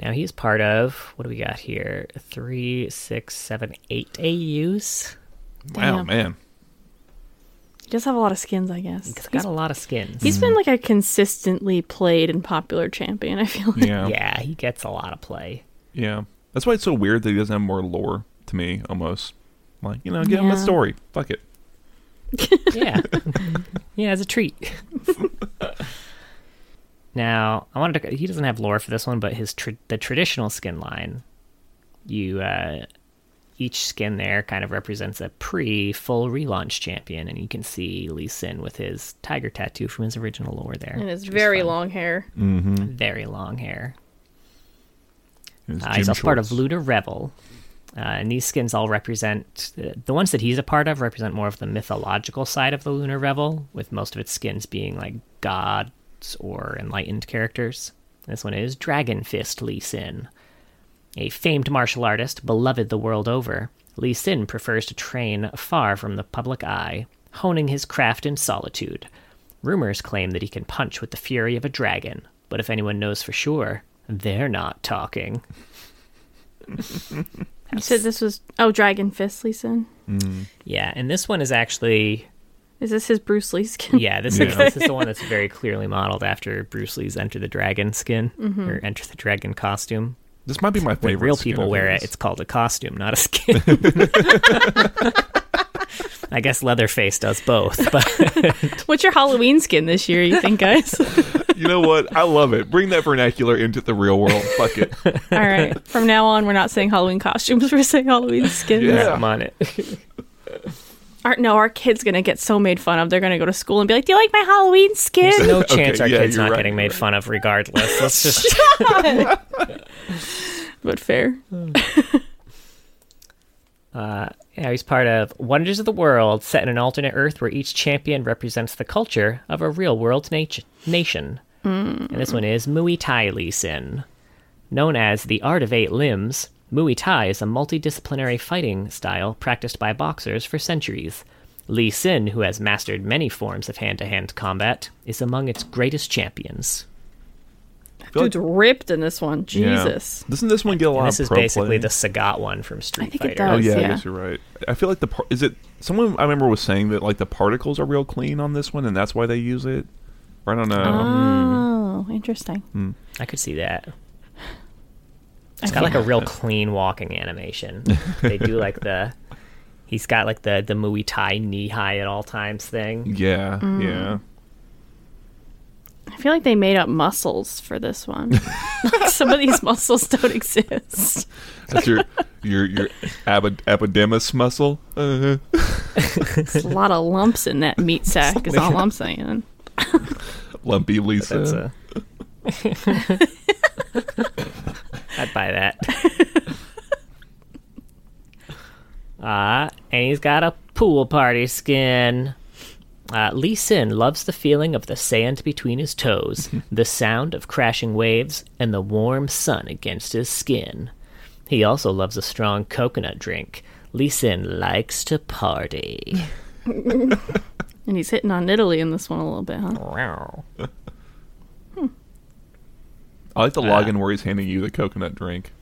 Now he's part of, what do we got here? 3, 6, 7, 8 AUs. Wow, man. He does have a lot of skins, I guess. He's got a lot of skins. He's been like a consistently played and popular champion, I feel like. Yeah, he gets a lot of play. Yeah. That's why it's so weird that he doesn't have more lore to me, almost. Like, you know, give him a story. Fuck it. Yeah. Yeah, as a treat. Now, I wanted to... He doesn't have lore for this one, but his the traditional skin line, you... each skin there kind of represents a pre-full relaunch champion, and you can see Lee Sin with his tiger tattoo from his original lore there. And his very long hair. Mm-hmm. Very long hair. He's also part of Lunar Rebel. And these skins all represent... The ones that he's a part of represent more of the mythological side of the Lunar Revel, with most of its skins being like gods or enlightened characters. This one is Dragon Fist Lee Sin. A famed martial artist, beloved the world over, Lee Sin prefers to train far from the public eye, honing his craft in solitude. Rumors claim that he can punch with the fury of a dragon, but if anyone knows for sure, they're not talking. You said this was... Oh, Dragon Fist Lee Sin? Mm-hmm. Yeah, and this one is actually... Is this his Bruce Lee skin? Yeah, this is the one that's very clearly modeled after Bruce Lee's Enter the Dragon skin, mm-hmm. or Enter the Dragon costume. This might be my favorite. When real people wear it, it's called a costume, not a skin. I guess Leatherface does both. But what's your Halloween skin this year, you think, guys? You know what? I love it. Bring that vernacular into the real world. Fuck it. All right. From now on, we're not saying Halloween costumes. We're saying Halloween skins. Yeah, I'm on it. Our kid's going to get so made fun of. They're going to go to school and be like, "Do you like my Halloween skin?" There's no chance our kid's not getting made fun of regardless. Let's just... But fair. He's part of Wonders of the World, set in an alternate Earth where each champion represents the culture of a real-world nation. Mm. And this one is Muay Thai Lee Sin. Known as the Art of 8 Limbs, Muay Thai is a multidisciplinary fighting style practiced by boxers for centuries. Lee Sin, who has mastered many forms of hand-to-hand combat, is among its greatest champions. Dude's ripped in this one. Jesus. Yeah. Doesn't this one get a lot of pro play? This is basically the Sagat one from Street Fighter. I think it does, yeah. I guess you're right. I feel like someone I remember was saying that like the particles are real clean on this one, and that's why they use it. Or I don't know. Oh, interesting. Mm. I could see that. It's got like a real clean walking animation. They do like the... He's got like the Muay Thai knee high at all times thing. Yeah, yeah. I feel like they made up muscles for this one. Some of these muscles don't exist. That's your epidemis muscle. Uh-huh. There's a lot of lumps in that meat sack is all I'm saying. Lumpy Lisa. I'd buy that. And he's got a pool party skin. Lee Sin loves the feeling of the sand between his toes, the sound of crashing waves, and the warm sun against his skin. He also loves a strong coconut drink. Lee Sin likes to party. And he's hitting on Italy in this one a little bit, huh? I like the login where he's handing you the coconut drink.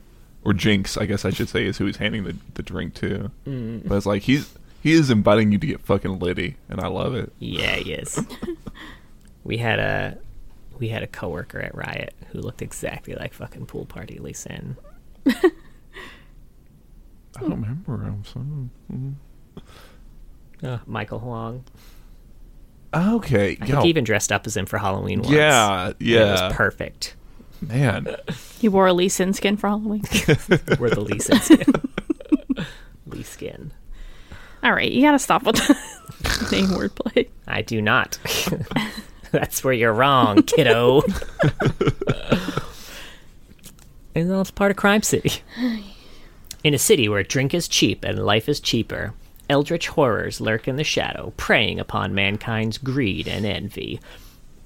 Or Jinx, I guess I should say, is who he's handing the drink to. Mm. But it's like, he is inviting you to get fucking litty, and I love it. Yeah, he is. We had a coworker at Riot who looked exactly like fucking pool party Lee Sin. I don't remember him. So. Michael Huang. Okay. I think he even dressed up as him for Halloween once. Yeah. It was perfect. Man. He wore a Lee Sin skin for Halloween. Wore the Lee Sin skin. Lee skin. All right, you got to stop with the name wordplay. I do not. That's where you're wrong, kiddo. And that's part of Crime City. In a city where drink is cheap and life is cheaper, eldritch horrors lurk in the shadow, preying upon mankind's greed and envy.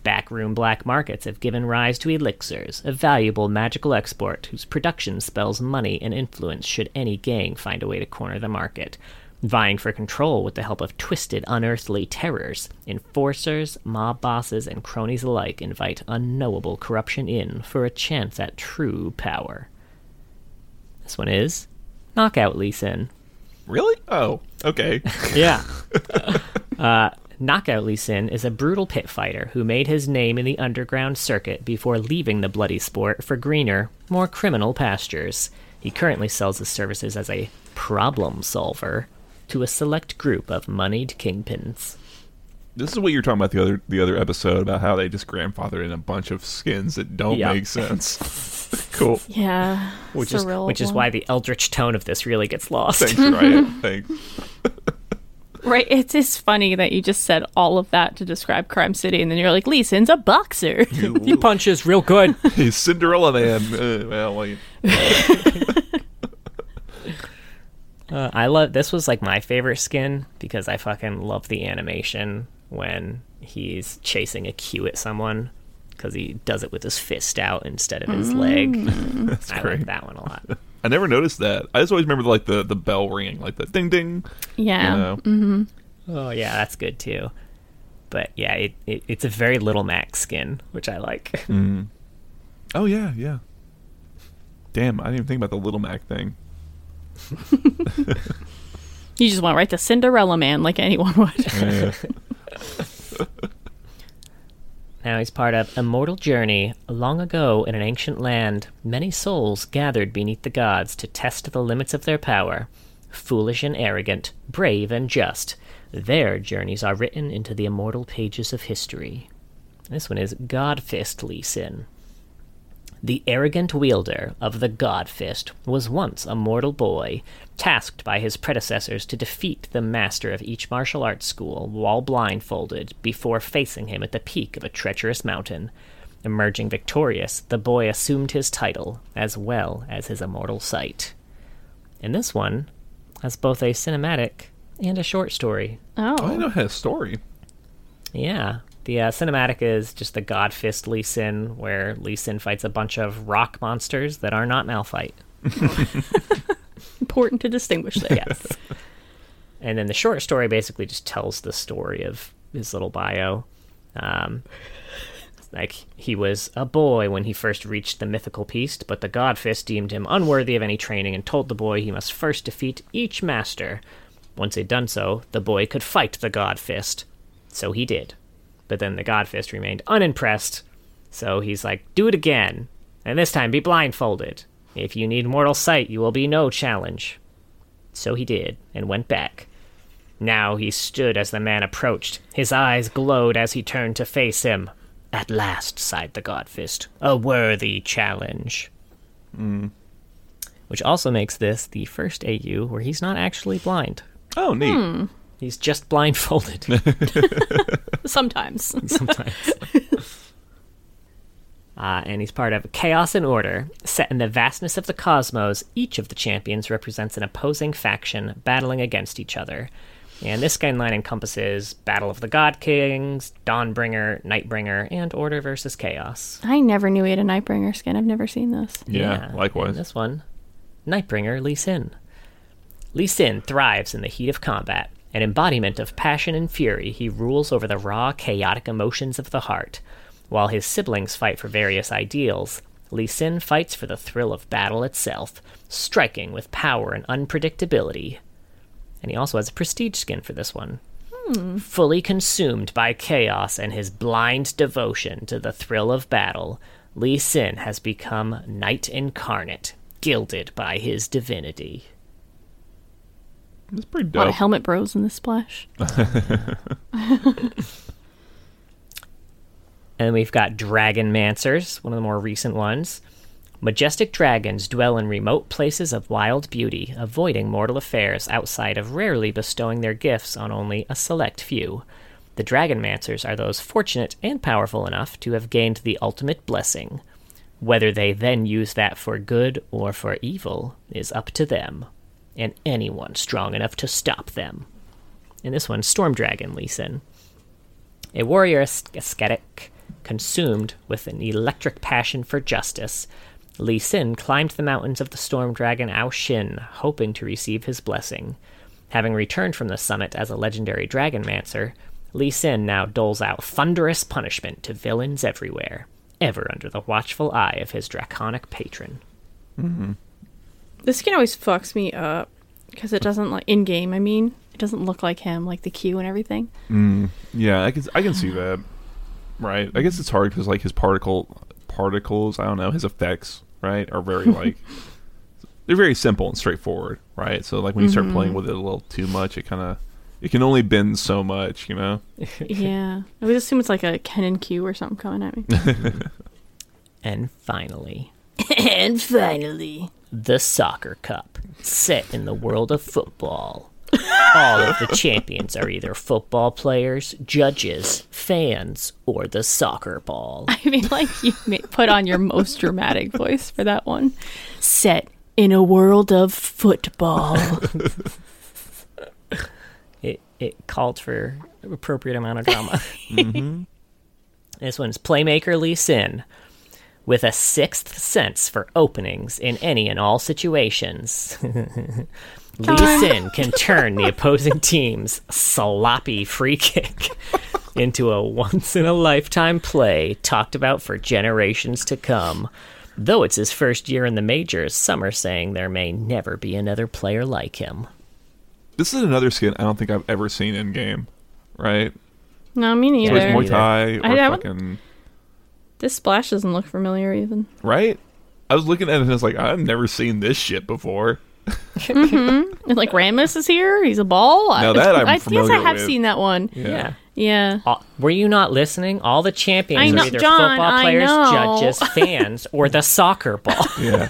Backroom black markets have given rise to elixirs, a valuable magical export whose production spells money and influence should any gang find a way to corner the market. Vying for control with the help of twisted, unearthly terrors, enforcers, mob bosses, and cronies alike invite unknowable corruption in for a chance at true power. This one is Knockout Lee Sin. Really? Oh, okay. Yeah. Knockout Lee Sin is a brutal pit fighter who made his name in the underground circuit before leaving the bloody sport for greener, more criminal pastures. He currently sells his services as a problem solver to a select group of moneyed kingpins. This is what you were talking about the other episode, about how they just grandfathered in a bunch of skins that don't make sense. Cool. Yeah. Which is why the eldritch tone of this really gets lost. Thanks, Ryan. Thanks. Right, it is funny that you just said all of that to describe Crime City, and then you're like, Lee Sin's a boxer. He punches real good. He's Cinderella Man. This was like my favorite skin because I fucking love the animation when he's chasing a cue at someone because he does it with his fist out instead of his leg. That's great. Like that one a lot. I never noticed that. I just always remember like the bell ringing, like the ding ding. Yeah. You know? Mm-hmm. Oh yeah, that's good too. But yeah, it's a very Little Mac skin, which I like. Mm. Oh yeah. Damn, I didn't even think about the Little Mac thing. You just went right to Cinderella Man, like anyone would. Yeah. Now he's part of Immortal Journey. Long ago in an ancient land, many souls gathered beneath the gods to test the limits of their power. Foolish and arrogant, brave and just, their journeys are written into the immortal pages of history. This one is Godfist Lee Sin. The arrogant wielder of the Godfist was once a mortal boy, tasked by his predecessors to defeat the master of each martial arts school while blindfolded before facing him at the peak of a treacherous mountain. Emerging victorious, the boy assumed his title, as well as his immortal sight. And this one has both a cinematic and a short story. Oh. I know it has a story. Yeah. The cinematic is just the Godfist Lee Sin, where Lee Sin fights a bunch of rock monsters that are not Malphite. Important to distinguish that. Yes. And then the short story basically just tells the story of his little bio. Like, he was a boy when he first reached the mythical beast, but the Godfist deemed him unworthy of any training and told the boy he must first defeat each master. Once he'd done so, the boy could fight the Godfist. So he did. But then the Godfist remained unimpressed, so he's like, do it again, and this time be blindfolded. If you need mortal sight, you will be no challenge. So he did, and went back. Now he stood as the man approached. His eyes glowed as he turned to face him. At last, sighed the Godfist, a worthy challenge. Which also makes this the first AU where he's not actually blind. Oh, neat. He's just blindfolded. Sometimes. And he's part of Chaos and Order. Set in the vastness of the cosmos, each of the champions represents an opposing faction battling against each other. And this skyline encompasses Battle of the God Kings, Dawnbringer, Nightbringer, and Order versus Chaos. I never knew he had a Nightbringer skin. I've never seen this. Yeah, likewise. This one, Nightbringer Lee Sin. Lee Sin thrives in the heat of combat. An embodiment of passion and fury, he rules over the raw, chaotic emotions of the heart. While his siblings fight for various ideals, Lee Sin fights for the thrill of battle itself, striking with power and unpredictability. And he also has a prestige skin for this one. Fully consumed by chaos and his blind devotion to the thrill of battle, Lee Sin has become Knight Incarnate, gilded by his divinity. That's pretty dope. A lot of helmet bros in this splash. And we've got Dragon Mancers, one of the more recent ones. Majestic dragons dwell in remote places of wild beauty, avoiding mortal affairs outside of rarely bestowing their gifts on only a select few. The Dragon Mancers are those fortunate and powerful enough to have gained the ultimate blessing. Whether they then use that for good or for evil is up to them, and anyone strong enough to stop them. And this one's Storm Dragon Lee Sin. A warrior ascetic, consumed with an electric passion for justice, Lee Sin climbed the mountains of the storm dragon Ao Shin, hoping to receive his blessing. Having returned from the summit as a legendary dragonmancer, Lee Sin now doles out thunderous punishment to villains everywhere, ever under the watchful eye of his draconic patron. This skin always fucks me up, because it doesn't, like, in-game, I mean, it doesn't look like him, like the Q and everything. Yeah, I can see that. Right. I guess it's hard because, like, his particles, I don't know, his effects, right, are very, like, they're very simple and straightforward, right? So, like, when you start playing with it a little too much, it can only bend so much, you know? Yeah. I would assume it's like a Ken and Q or something coming at me. And finally, the Soccer Cup, set in the world of football. All of the champions are either football players, judges, fans, or the soccer ball. I mean, like, you put on your most dramatic voice for that one. Set in a world of football. It called for an appropriate amount of drama. This one's Playmaker Lee Sin. With a sixth sense for openings in any and all situations. Lee Sin can turn the opposing team's sloppy free kick into a once-in-a-lifetime play talked about for generations to come. Though it's his first year in the majors, some are saying there may never be another player like him. This is another skin I don't think I've ever seen in-game, right? No, me neither. So it's Muay Thai or This splash doesn't look familiar even. Right? I was looking at it and I was like, I've never seen this shit before. And like Rammus is here. He's a ball. Now that I'm familiar with. I guess I have seen that one. Yeah. Were you not listening? All the champions are either football players, judges, fans, or the soccer ball. Yeah.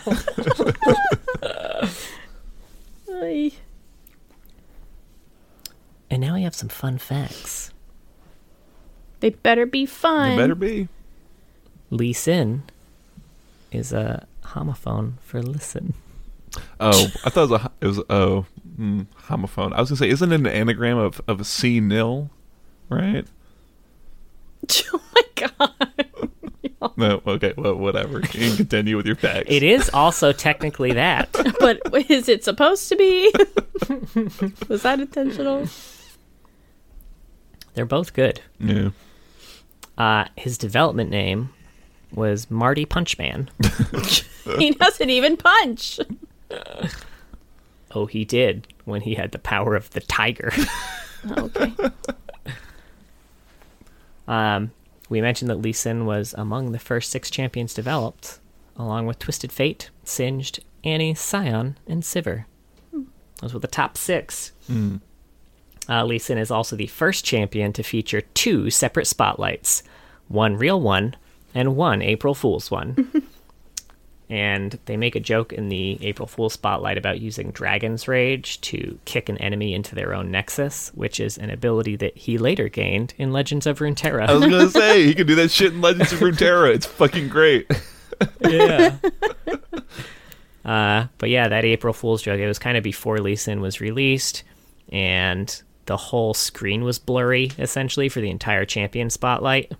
And now we have some fun facts. They better be fun. They better be. Lee Sin is a homophone for listen. Oh, I thought it was homophone. I was gonna say, isn't it an anagram of C nil, right? Oh my god! No, okay, well, whatever. You can continue with your facts. It is also technically that, but is it supposed to be? Was that intentional? They're both good. Yeah. His development name was Marty Punchman. He doesn't even punch. Oh, he did when he had the power of the tiger. Okay. We mentioned that Lee Sin was among the first 6 champions developed, along with Twisted Fate, Singed, Annie, Scion, and Sivir. Those were the top 6. Lee Sin is also the first champion to feature 2 separate spotlights, one real one, and one April Fool's one. And they make a joke in the April Fool's spotlight about using Dragon's Rage to kick an enemy into their own Nexus, which is an ability that he later gained in Legends of Runeterra. I was going to say, he can do that shit in Legends of Runeterra. It's fucking great. Yeah. But yeah, that April Fool's joke, it was kind of before Lee Sin was released, and the whole screen was blurry, essentially, for the entire champion spotlight.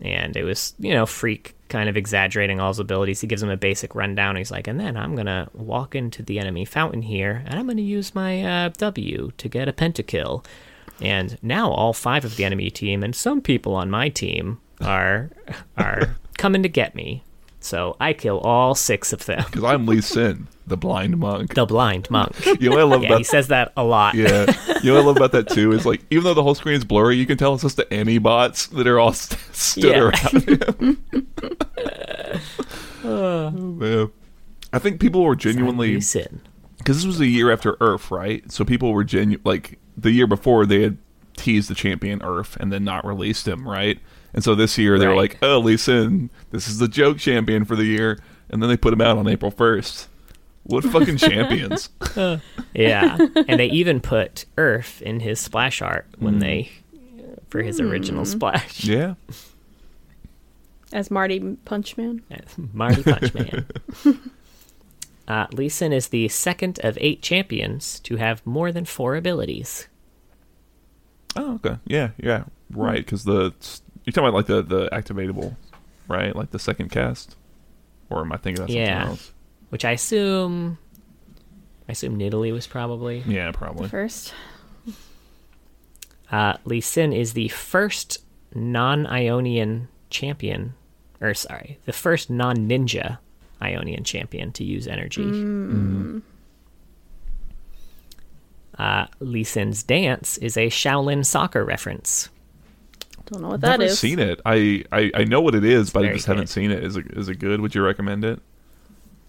And it was, you know, Freak kind of exaggerating all his abilities. He gives him a basic rundown. He's like, and then I'm going to walk into the enemy fountain here, and I'm going to use my W to get a pentakill. And now all five of the enemy team and some people on my team are coming to get me. So I kill all six of them. Because I'm Lee Sin, the blind monk. The blind monk. You know what I love about he says that a lot. Yeah. You know what I love about that, too, is, like, even though the whole screen is blurry, you can tell it's just the enemy bots that are all stood around him. Oh, man. I think people were genuinely... Lee Sin. Because this was the year after Earth, right? So people were like, the year before, they had teased the champion Earth and then not released him, right? And so this year, they were like, oh, Lee Sin, this is the joke champion for the year. And then they put him out on April 1st. What fucking champions? Yeah. And they even put Earth in his splash art when for his original splash. Yeah. As Marty Punchman. As Marty Punchman. Lee Sin is the second of 8 champions to have more than 4 abilities. Oh, okay. Yeah. Right, because you're talking about, like, the activatable, right? Like the second cast? Or am I thinking about something else? Which I assume Nidalee was probably. Yeah, probably. First. Lee Sin is the first non-Ionian champion. Or, sorry, the first non-ninja Ionian champion to use energy. Lee Sin's dance is a Shaolin soccer reference. Don't know what that is. I've seen it. I know what it is, but I just haven't seen it. Is it good? Would you recommend it?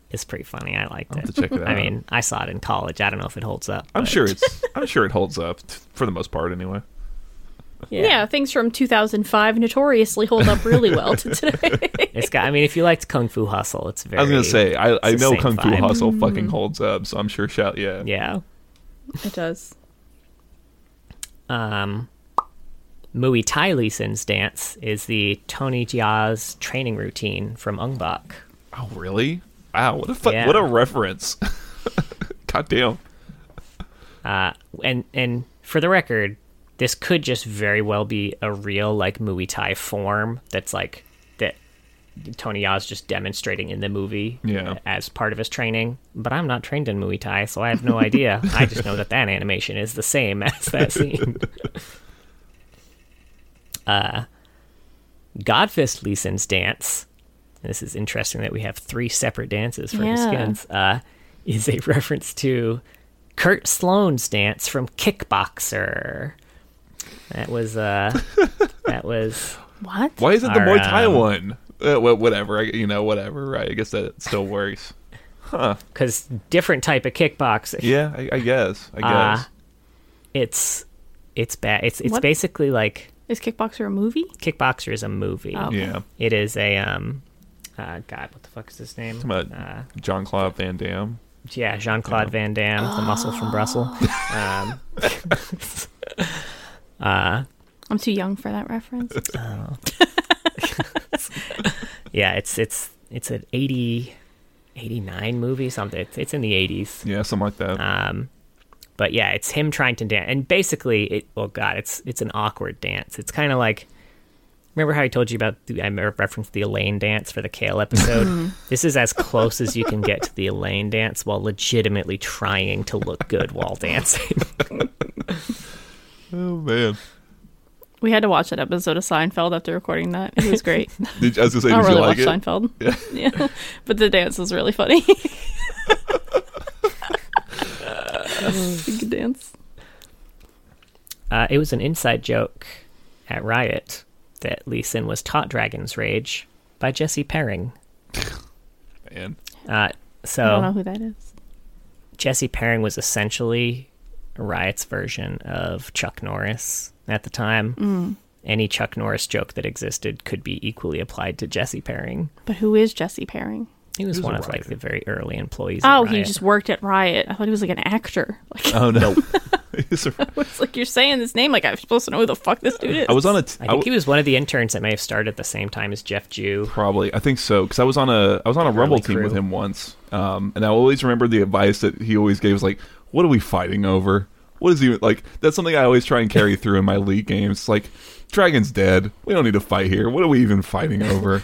It's pretty funny. I liked it. Have to check it out. I mean, I saw it in college. I don't know if it holds up. I'm sure it holds up for the most part, anyway. Yeah, things from 2005 notoriously hold up really well to today. I mean, if you liked Kung Fu Hustle, it's very. I was gonna say I know Kung Fu Hustle fucking holds up, so I'm sure. Yeah, it does. Muay Thai Lee Sin's dance is the Tony Jaa's training routine from Ong Bak. Oh, really? Wow, what a reference. Goddamn. And for the record, this could just very well be a real, like, Muay Thai form that's, like, that Tony Jaa's just demonstrating in the movie as part of his training. But I'm not trained in Muay Thai, so I have no idea. I just know that animation is the same as that scene. Godfist Lee Sin's dance, this is interesting that we have 3 separate dances for his skins, is a reference to Kurt Sloan's dance from Kickboxer. That was what? Why isn't the Muay Thai one? Whatever, right? I guess that still works. Huh. Because different type of kickboxing. Yeah, I guess. It's bad. It's basically like... Is Kickboxer a movie? Kickboxer is a movie. Oh, okay. Yeah. It is a, God, what the fuck is his name? Jean-Claude Van Damme. Yeah, Jean-Claude Van Damme, the muscle from Brussels. I'm too young for that reference. Yeah, it's an 89 movie, something. It's in the 80s. Yeah, something like that. But yeah, it's him trying to dance, and basically, it's an awkward dance. It's kind of like, remember how I told you about? I referenced the Elaine dance for the Kale episode. This is as close as you can get to the Elaine dance while legitimately trying to look good while dancing. Oh man, we had to watch that episode of Seinfeld after recording that. It was great. I was gonna say, I don't really watch Seinfeld. Yeah, but the dance was really funny. Good dance. It was an inside joke at Riot that Lee Sin was taught Dragon's Rage by Jesse Pering. Man. So I don't know who that is. Jesse Pering was essentially Riot's version of Chuck Norris at the time. any Chuck Norris joke that existed could be equally applied to Jesse Paring. But who is Jesse Paring? He was one of like the very early employees. Oh, he just worked at Riot. I thought he was like an actor. Like, oh no, he's a... I was like, you're saying this name like I'm supposed to know who the fuck this dude is. I was on a. I think he was one of the interns that may have started at the same time as Jeff Jew. Probably, I think so, because I was on a Rumble team with him once, and I always remember the advice that he always gave was like, "What are we fighting over? What is even like?" That's something I always try and carry through in my league games. Like, Dragon's dead. We don't need to fight here. What are we even fighting over?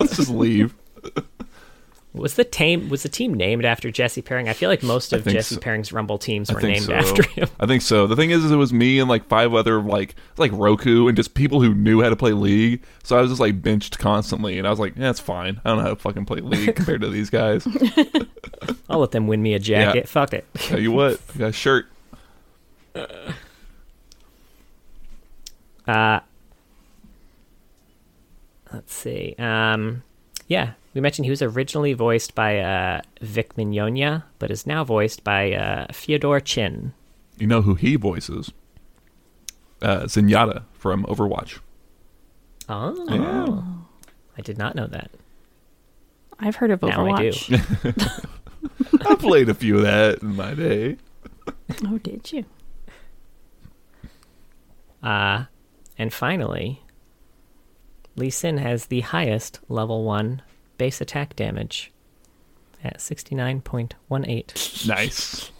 Let's just leave. Was the team named after Jesse Paring? I feel like most of Jesse Paring's Rumble teams were named after him. I think so. The thing is it was me and like five other like Roku and just people who knew how to play League. So I was just like benched constantly, and I was like, yeah, it's fine. I don't know how to fucking play League compared to these guys. I'll let them win me a jacket. Yeah. Fuck it. Tell you what, I got a shirt. Let's see. Yeah. We mentioned he was originally voiced by Vic Mignogna, but is now voiced by Fyodor Chin. You know who he voices? Zenyatta from Overwatch. Oh. Yeah. I did not know that. I've heard of Overwatch. Now I do. I played a few of that in my day. Oh, did you? And finally, Lee Sin has the highest level 1 base attack damage at 69.18. Nice.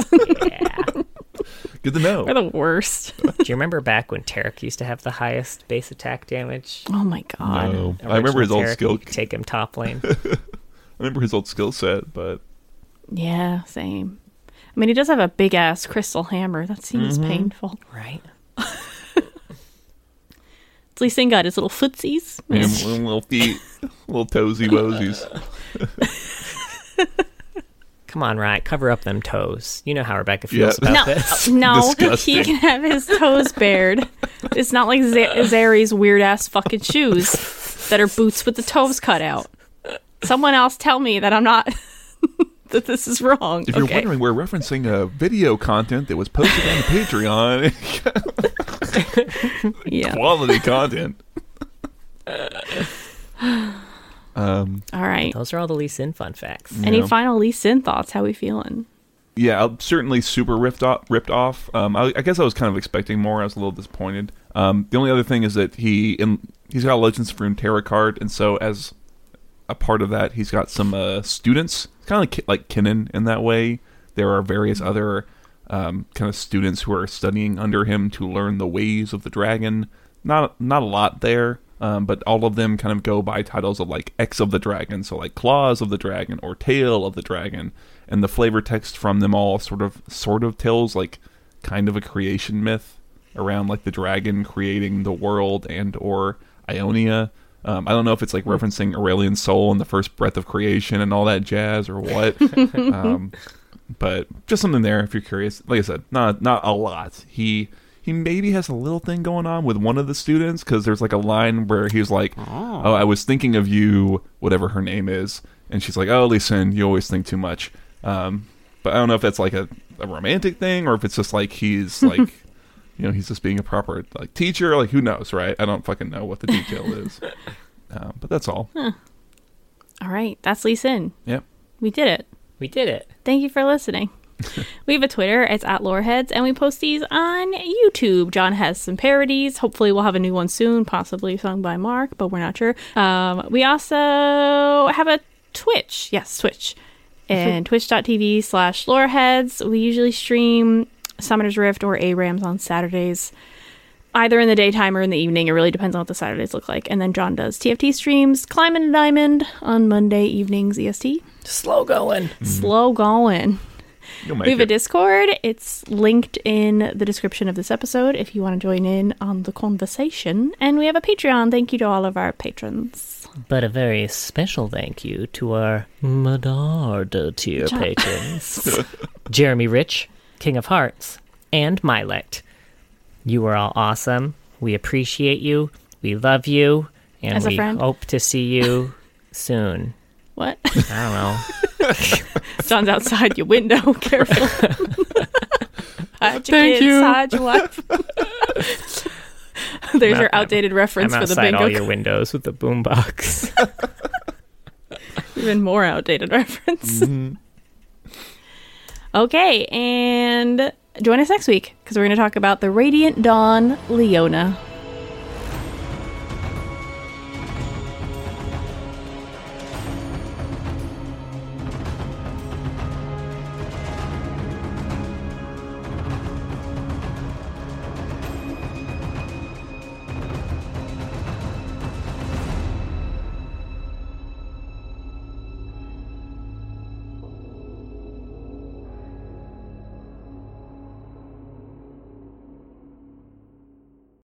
Yeah. Good to know. We're the worst. Do you remember back when Tarek used to have the highest base attack damage? Oh my god. No. I remember his old skill. You could take him top lane. I remember his old skill set, but yeah, same. I mean, he does have a big ass crystal hammer. That seems painful, right? Lee Sin got his little footsies. Yeah, little feet. Little toesy woesies. Come on, Riot. Cover up them toes. You know how Rebecca feels about this. No, he can have his toes bared. It's not like Zeri's weird-ass fucking shoes that are boots with the toes cut out. Someone else tell me that I'm not... that this is wrong. If you're wondering, we're referencing a video content that was posted on Patreon. Yeah. Quality content. All right. Those are all the Lee Sin fun facts. Yeah. Any final Lee Sin thoughts? How we feeling? Yeah, I'm certainly super ripped off. I guess I was kind of expecting more. I was a little disappointed. The only other thing is that he's got a Legends of Runeterra card, and so as a part of that, he's got some students. It's kind of like Kinnan in that way. There are various other kind of students who are studying under him to learn the ways of the dragon. Not a lot there, but all of them kind of go by titles of like X of the Dragon, so like Claws of the Dragon or Tail of the Dragon, and the flavor text from them all sort of tells like kind of a creation myth around like the dragon creating the world and or Ionia. I don't know if it's like referencing Aurelian Soul and the first breath of creation and all that jazz or what, but just something there if you're curious. Like I said, not a lot. He maybe has a little thing going on with one of the students because there's like a line where he's like, "Oh, I was thinking of you," whatever her name is, and she's like, "Oh, Lee Sin, you always think too much." But I don't know if that's like a romantic thing or if it's just like he's like. You know, he's just being a proper like teacher. Like, who knows, right? I don't fucking know what the detail is. But that's all. Huh. All right. That's Lee Sin. Yep. We did it. Thank you for listening. We have a Twitter. It's @Loreheads, and we post these on YouTube. John has some parodies. Hopefully we'll have a new one soon, possibly sung by Mark, but we're not sure. We also have a Twitch. Yes, Twitch. And twitch.tv/Loreheads. We usually stream Summoner's Rift or ARAMS on Saturdays, either in the daytime or in the evening. It really depends on what the Saturdays look like. And then John does TFT streams, Climbing a Diamond, on Monday evenings EST. Slow going. We have a Discord. It's linked in the description of this episode if you want to join in on the conversation. And we have a Patreon. Thank you to all of our patrons. But a very special thank you to our Medardo tier patrons. Jeremy Rich, King of Hearts, and Milet. You are all awesome. We appreciate you. We love you. And as a friend, we hope to see you soon. What? I don't know. John's outside your window. Careful. Hide your kids. Hide your wife. There's your outdated reference for the bingo. I'm outside all your windows with the boombox. Even more outdated reference. Mm-hmm. Okay, and join us next week because we're going to talk about the Radiant Dawn Leona.